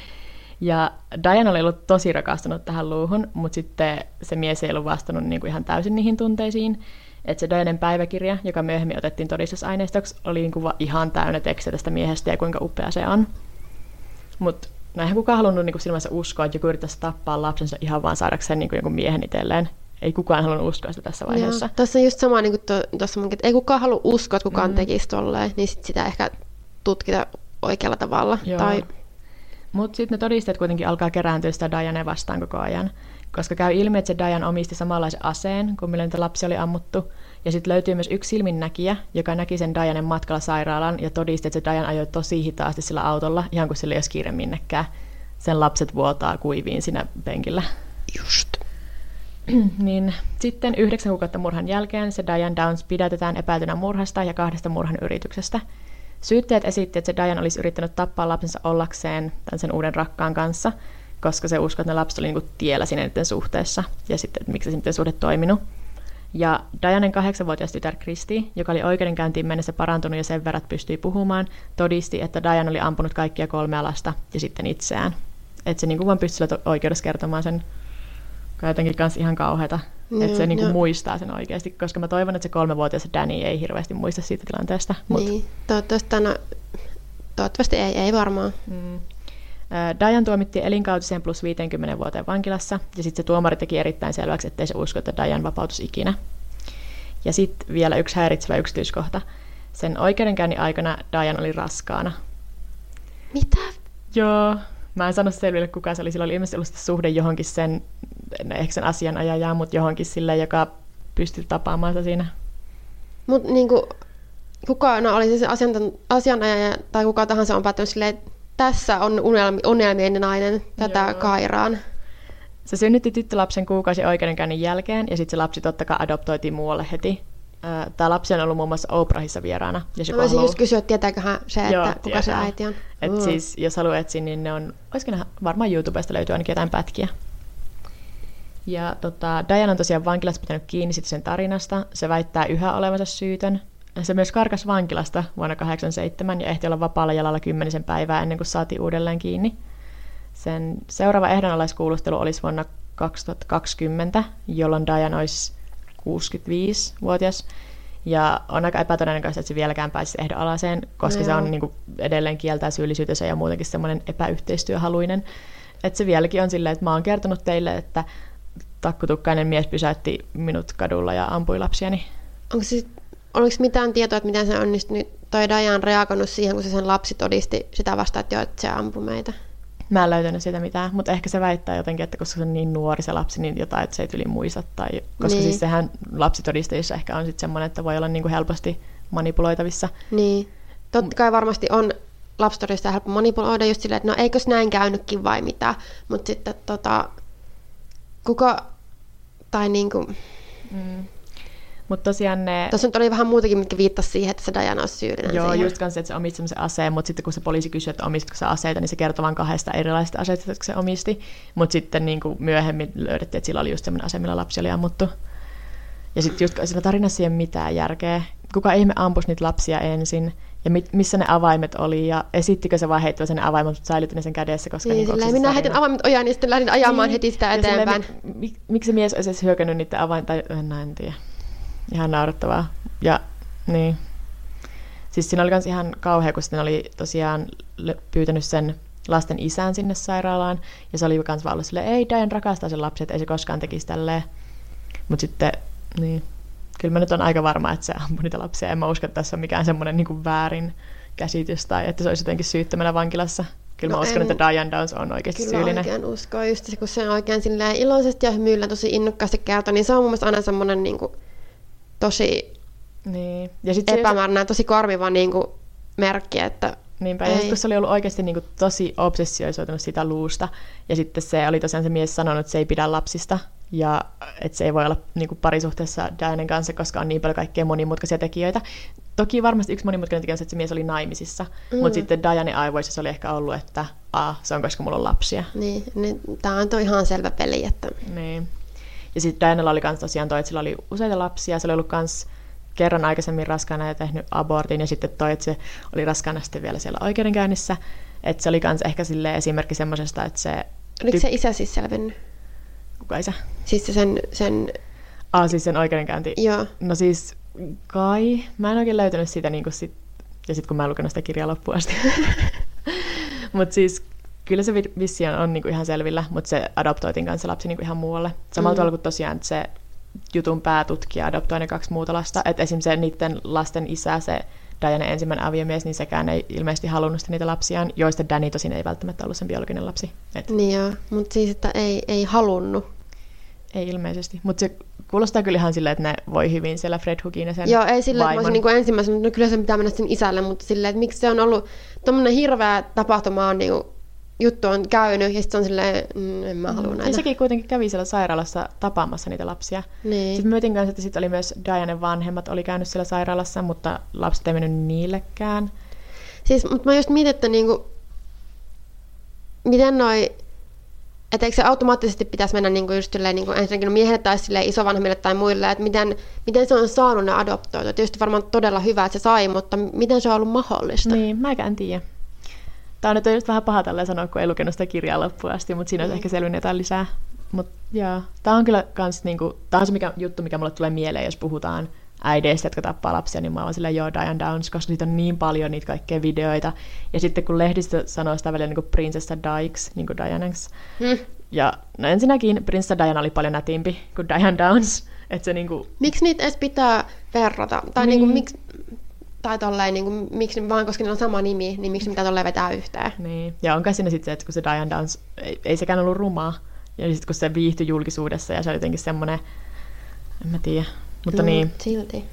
Ja Diane oli ollut tosi rakastunut tähän Louhun, mutta sitten se mies ei ollut vastannut niin kuin ihan täysin niihin tunteisiin. Että se Dianen päiväkirja, joka myöhemmin otettiin todistusaineistoksi, oli niin kuin ihan täynnä tekstiä tästä miehestä ja kuinka upea se on. Mut no eihän kukaan halunnut niin kuin silmänsä uskoa, että joku yrittäisi tappaa lapsensa ihan vaan saadakseen niin kuin jonkun miehen itselleen. Ei kukaan halunnut uskoa sitä tässä vaiheessa. Joo, tässä on just sama, niin kuin to, tossa mun, että ei kukaan halua uskoa, että kukaan mm. tekisi tolleen, niin sit sitä ehkä tutkita oikealla tavalla. Tai... Mutta sitten ne todisteet kuitenkin alkaa kerääntyä sitä Dianea vastaan koko ajan, koska käy ilmi, että se Diane omisti samanlaisen aseen kuin millä niitä lapsia oli ammuttu. Ja sitten löytyy myös yksi silminnäkijä, joka näki sen Dianen matkalla sairaalaan ja todisti, että se Diane ajoi tosi hitaasti sillä autolla, ihan kuin sillä ei olisi kiire minnekään. Sen lapset vuotaa kuiviin siinä penkillä. Just. Niin, sitten yhdeksän kuukautta murhan jälkeen se Diane Downs pidätetään epäiltynä murhasta ja kahdesta murhan yrityksestä. Syytteet esitti, että se Diane olisi yrittänyt tappaa lapsensa ollakseen tämän sen uuden rakkaan kanssa, koska se uskoi, että ne lapset oli niinku tiellä siinä niiden suhteessa ja sitten, että miksi se niiden suhde toiminut. Ja Dianen kahdeksanvuotias tytär Christie, joka oli oikeudenkäyntiin mennessä parantunut ja sen verran pystyi puhumaan, todisti, että Diane oli ampunut kaikkia kolmea lasta ja sitten itseään. Että se niinku vaan pystyi oikeudessa kertomaan sen, joka jotenkin kanssa ihan kauheata. No, että se niinku no. muistaa sen oikeasti, koska mä toivon, että se kolmevuotias Danny ei hirveästi muista siitä tilanteesta. Mut. Niin, toivottavasti, no, toivottavasti ei, ei varmaan. Mm. Diane tuomittiin elinkautiseen plus viiteenkymmeneen vuoteen vankilassa, ja sitten se tuomari teki erittäin selväksi, ettei se usko, että Diane vapautuisi ikinä. Ja sitten vielä yksi häiritsevä yksityiskohta. Sen oikeudenkäynnin aikana Diane oli raskaana. Mitä? Joo, mä en sano selville kuka se oli. Sillä oli ilmeisesti ollut suhde johonkin sen, ehkä sen asianajajaan, mutta johonkin sille, joka pystyi tapaamaan sitä siinä. Mut niinku, kuka no, oli se asianajaja tai kuka tahansa on päättänyt silleen, tässä on unelmien nainen, tätä Joo. kairaan. Se synnytti tyttölapsen kuukausi oikeudenkäynnin jälkeen, ja sitten se lapsi totta kai adoptoitiin muualle heti. Tämä lapsi on ollut muun muassa Oprahissa vieraana. Mä voisin just kysyä, että tietääköhän se, että Joo, kuka tietää. Se äiti on. Et mm. siis, jos haluaa etsiä, niin ne on, olisiko ne varmaan YouTubesta löytyy ainakin jotain pätkiä. Ja tota, Diane on tosiaan vankilassa pitänyt kiinni sit sen tarinasta. Se väittää yhä olevansa syytön. Se myös karkasi vankilasta vuonna kahdeksankymmentäseitsemän ja ehti olla vapaalla jalalla kymmenisen päivää ennen kuin saatiin uudelleen kiinni. Sen seuraava ehdonalaiskuulustelu olisi vuonna kaksituhattakaksikymmentä, jolloin Diane olisi kuusikymmentäviisivuotias. Ja on aika epätodennäköistä, että se vieläkään pääsisi ehdonalaiseen, koska no se on niin kuin, edelleen kieltää syyllisyytensä ja muutenkin semmoinen epäyhteistyöhaluinen. Että se vieläkin on silleen, että mä oon kertonut teille, että takkutukkainen mies pysäytti minut kadulla ja ampui lapsiani. Onko siis, oliko mitään tietoa, että miten se onnistui? Toi Daja on reagoinut siihen, kun se sen lapsi todisti sitä vastaan, että, jo, että se ampui meitä. Mä en löytänyt sitä mitään, mutta ehkä se väittää jotenkin, että koska se on niin nuori se lapsi, niin jotain, että se ei yli muista. Tai, koska niin. Siis sehän lapsitodistajissa ehkä on sitten semmoinen, että voi olla niinku helposti manipuloitavissa. Niin. Totta kai varmasti on lapsitodistaja helppo manipuloida just silleen, että no eikös näin käynytkin vai mitä. Mutta sitten tota, kuka, tai niinku... Mm. Mut tosiaan ne... Tuossa nyt oli vähän muutakin, mitkä viittasi siihen, että se Diana olisi syyllinen. Joo, siihen. Just kanssa, että se omisti semmoisen aseen, mutta sitten kun se poliisi kysyi, että omistitko se aseita, niin se kertoi vain kahdesta erilaisesta aseista, jotka se omisti. Mutta sitten niin kuin myöhemmin löydettiin, että sillä oli just semmoinen ase, millä lapsi oli ammuttu. Ja sitten just siinä tarinassa ei ole mitään järkeä. Kuka ihme ampusi niitä lapsia ensin? Ja mit, missä ne avaimet oli? Ja esittikö se vaan heittävänsä ne avaimet, mutta säilytti ne sen kädessä? Koska niin, niin minä heitin avaimet ojaan ja sitten lähdin ajamaan niin, heti sitä eteenpäin. Silleen, mik, miksi se mies olisi edes hyökännyt niiden avain, tai en tiedä. Ihan naurettavaa. Ja niin. Siis siinä oli myös ihan kauhea, kun sitten oli tosiaan pyytänyt sen lasten isän sinne sairaalaan. Ja se oli myös vaan ollut silleen, ei Diane rakastaa sen lapset, ei se koskaan tekisi tälleen. Mutta sitten, niin. Kyllä mä nyt on aika varma, että se ampui niitä lapsia. En mä usko, että tässä on mikään semmoinen niin kuin väärin käsitys tai että se olisi jotenkin syyttömänä vankilassa. Kyllä no mä uskon, en... että Diane Downs on oikeasti kyllä syyllinen. Kyllä oikein uskoo. Just se, kun se on oikein silleen iloisesti ja hymyillään tosi innokkaasti kertoo, niin se on mun mielestä aina semmoinen... Niin kuin tosi niin. Ja sit epämääräinen, se... tosi karmiva niin kuin merkki, että niinpä, ei. Ja sitten kun se oli ollut oikeasti niin kuin tosi obsessioisoitunut sitä luusta, ja sitten se oli tosiaan se mies sanonut, että se ei pidä lapsista, ja että se ei voi olla niin kuin parisuhteessa Dianen kanssa, koska on niin paljon kaikkea monimutkaisia tekijöitä. Toki varmasti yksi monimutkainen tekijä on se, että se mies oli naimisissa, mm-hmm. mutta sitten Dianen aivoissa se oli ehkä ollut, että a, se on koska mulla on lapsia. Niin, niin tämä on ihan selvä peli, että... Niin. Ja sitten Dianalla oli kans tosiaan toi, että sillä oli useita lapsia, se oli ollut kans kerran aikaisemmin raskaana ja tehnyt abortin, ja sitten toi, että se oli raskaana sitten vielä siellä oikeudenkäynnissä. Että se oli kans ehkä silleen esimerkki semmosesta, että se... Oliko ty- se isä siis selvinnyt? Kuka isä? Siis se sen... sen... Ah, siis sen oikeudenkäynti. Joo. No siis kai, mä en oikein löytänyt sitä niinku sit... Ja sit kun mä en lukenut sitä kirjaa loppuun asti. Mut siis... Kyllä se vissiin on niinku ihan selvillä, mutta se adoptoitiin kanssa lapsi niinku ihan muualle. Samalla mm. tavalla kuin tosiaan se jutun päätutkija adoptoi ne kaksi muuta lasta. Että esimerkiksi se niiden lasten isä, se Dianen ensimmäinen aviomies, niin sekään ei ilmeisesti halunnut niitä lapsiaan, joista Danny tosin ei välttämättä ollut sen biologinen lapsi. Et... Niin joo, mutta siis että ei, ei halunnut. Ei ilmeisesti, mutta se kuulostaa kyllä ihan silleen, että ne voi hyvin siellä Fred Hookin ja sen vaimon. Joo, ei silleen, että mä olisin niinku ensimmäisenä, no kyllä se pitää mennä sen isälle, mutta silleen, että miksi se on ollut tommoinen hirveä tapahtuma on niinku... juttu on käynyt, ja sitten on silleen, mm, en mä halua mm. näitä. Ja sekin kuitenkin kävi siellä sairaalassa tapaamassa niitä lapsia. Niin. Sitten mietin kanssa, että sitten oli myös Dianen vanhemmat oli käynyt siellä sairaalassa, mutta lapset ei mennyt niillekään. Siis, mutta mä just mietin, että niinku, miten noi, että eikö se automaattisesti pitäisi mennä niinku just silleen, niinku ensinnäkin miehelle tai silleen isovanhemmille tai muille, että miten, miten se on saanut ne adoptoitua. Tietysti varmaan todella hyvä, että se sai, mutta miten se on ollut mahdollista? Niin, mäkään en tiedä. Tämä on nyt just vähän paha tälleen sanoa, kun ei lukenut sitä kirjaa loppuun asti, mutta siinä on mm. ehkä selvinnyt jotain lisää. Mut, jaa. Tämä on kyllä kans, niinku, tämä on se mikä, juttu, mikä mulle tulee mieleen, jos puhutaan äideistä, jotka tappaa lapsia, niin mä oon silleen, joo, Diane Downs, koska siitä on niin paljon niitä kaikkia videoita. Ja sitten kun lehdistö sanoo sitä välillä niin kuin prinsessa Dykes, niin kuin Dianeks. Mm. Ja no ensinnäkin prinsessa Diana oli paljon nätimpi kuin Diane Downs. Että se niinku... Miksi niitä edes pitää verrata? Tai niin. Niinku, miksi... tai tolleen, niin kuin, miksi, vaan koska niillä on sama nimi, niin miksi mitä tolleen vetää yhteen. Niin. Ja onko siinä sitten se, että kun se Diane Downs, ei, ei sekään ollut rumaa, ja sitten kun se viihtyi julkisuudessa, ja se oli jotenkin semmoinen, en mä tiedä, mutta mm, niin. Silti.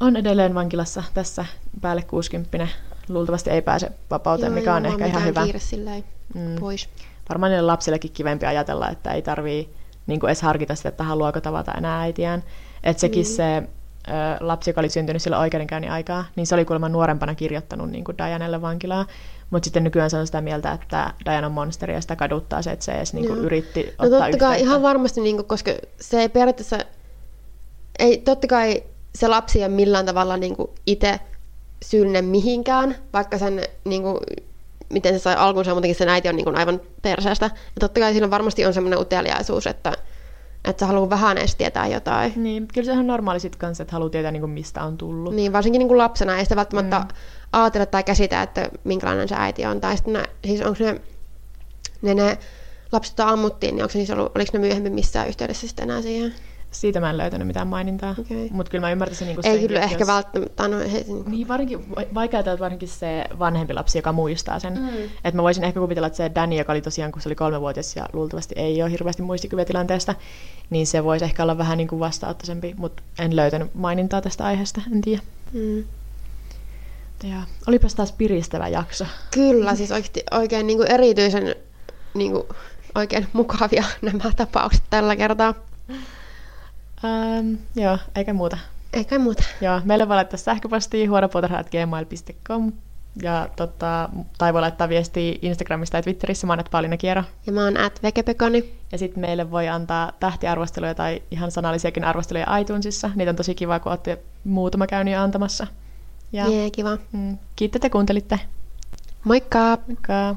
On edelleen vankilassa tässä päälle kuusikymmentä, luultavasti ei pääse vapauteen, joo, mikä on ehkä ihan hyvä. Kiire silleen mm. pois. Varmaan niille lapsillekin kivempi ajatella, että ei tarvii niin kuin edes harkita sitä, että haluaako tavata enää äitiään. Että sekin mm. se... lapsi, joka oli syntynyt sillä oikeudenkäynnin aikaa, niin se oli kuulemma nuorempana kirjoittanut niin kuin Dianelle vankilaa. Mutta sitten nykyään se on sitä mieltä, että Diana on monsteri ja sitä kaduttaa se, että se edes niin kuin yritti no, ottaa yhteyttä. No totta kai ihan varmasti, niin kuin, koska se ei periaatteessa... Ei, totta kai se lapsi ei ole millään tavalla niin kuin itse syyllinen mihinkään, vaikka sen... Niin kuin, miten se sai alkunsa, muutenkin sen äiti on niin kuin aivan perseestä. Ja totta kai siinä varmasti on semmoinen uteliaisuus, että... Että sä haluaa vähän edes tietää jotain. Niin, kyllä se on normaali sitten kanssa, että haluaa tietää, niin kuin mistä on tullut. Niin, varsinkin niin kuin lapsena ei sitä välttämättä mm. ajatella tai käsitä, että minkälainen se äiti on. Tai sitten siis onko ne, ne, ne lapset ammuttiin, niin onko niissä ollut, oliko ne myöhemmin missään yhteydessä sitten enää siihen? Siitä mä en löytänyt mitään mainintaa, okay. Mutta kyllä mä ymmärtäisin sen. Niinku ei kyllä ehkä jos... välttämättä. No, he... niin, vaikea täältä varsinkin se vanhempi lapsi, joka muistaa sen. Mm. Et mä voisin ehkä kuvitella, että se Danny, joka oli tosiaan, kun se oli kolmevuotias ja luultavasti ei ole hirveästi muistikyviä tilanteesta, niin se voisi ehkä olla vähän niin kuin vastaanottaisempi, mutta en löytänyt mainintaa tästä aiheesta, en tiedä. Mm. Ja, olipas taas piristävä jakso. Kyllä, siis oikein, oikein niin kuin erityisen niin kuin, oikein mukavia nämä tapaukset tällä kertaa. Um, joo, eikä muuta. Eikä muuta. Joo, meille voi laittaa sähköpostia huoropuutarha at gmail piste com ja tota, tai voi laittaa viestiä Instagramista ja Twitterissä. Mä oon at Pauliina Kiero. Ja mä oon at Vekepekoni. Ja sit meille voi antaa tähtiarvosteluja tai ihan sanallisiakin arvosteluja iTunesissa. Niitä on tosi kiva, kun ootte muutama käynyt jo antamassa. Ja, jee, kiva. Mm, kiitos, että kuuntelitte. Moikka! Moikka!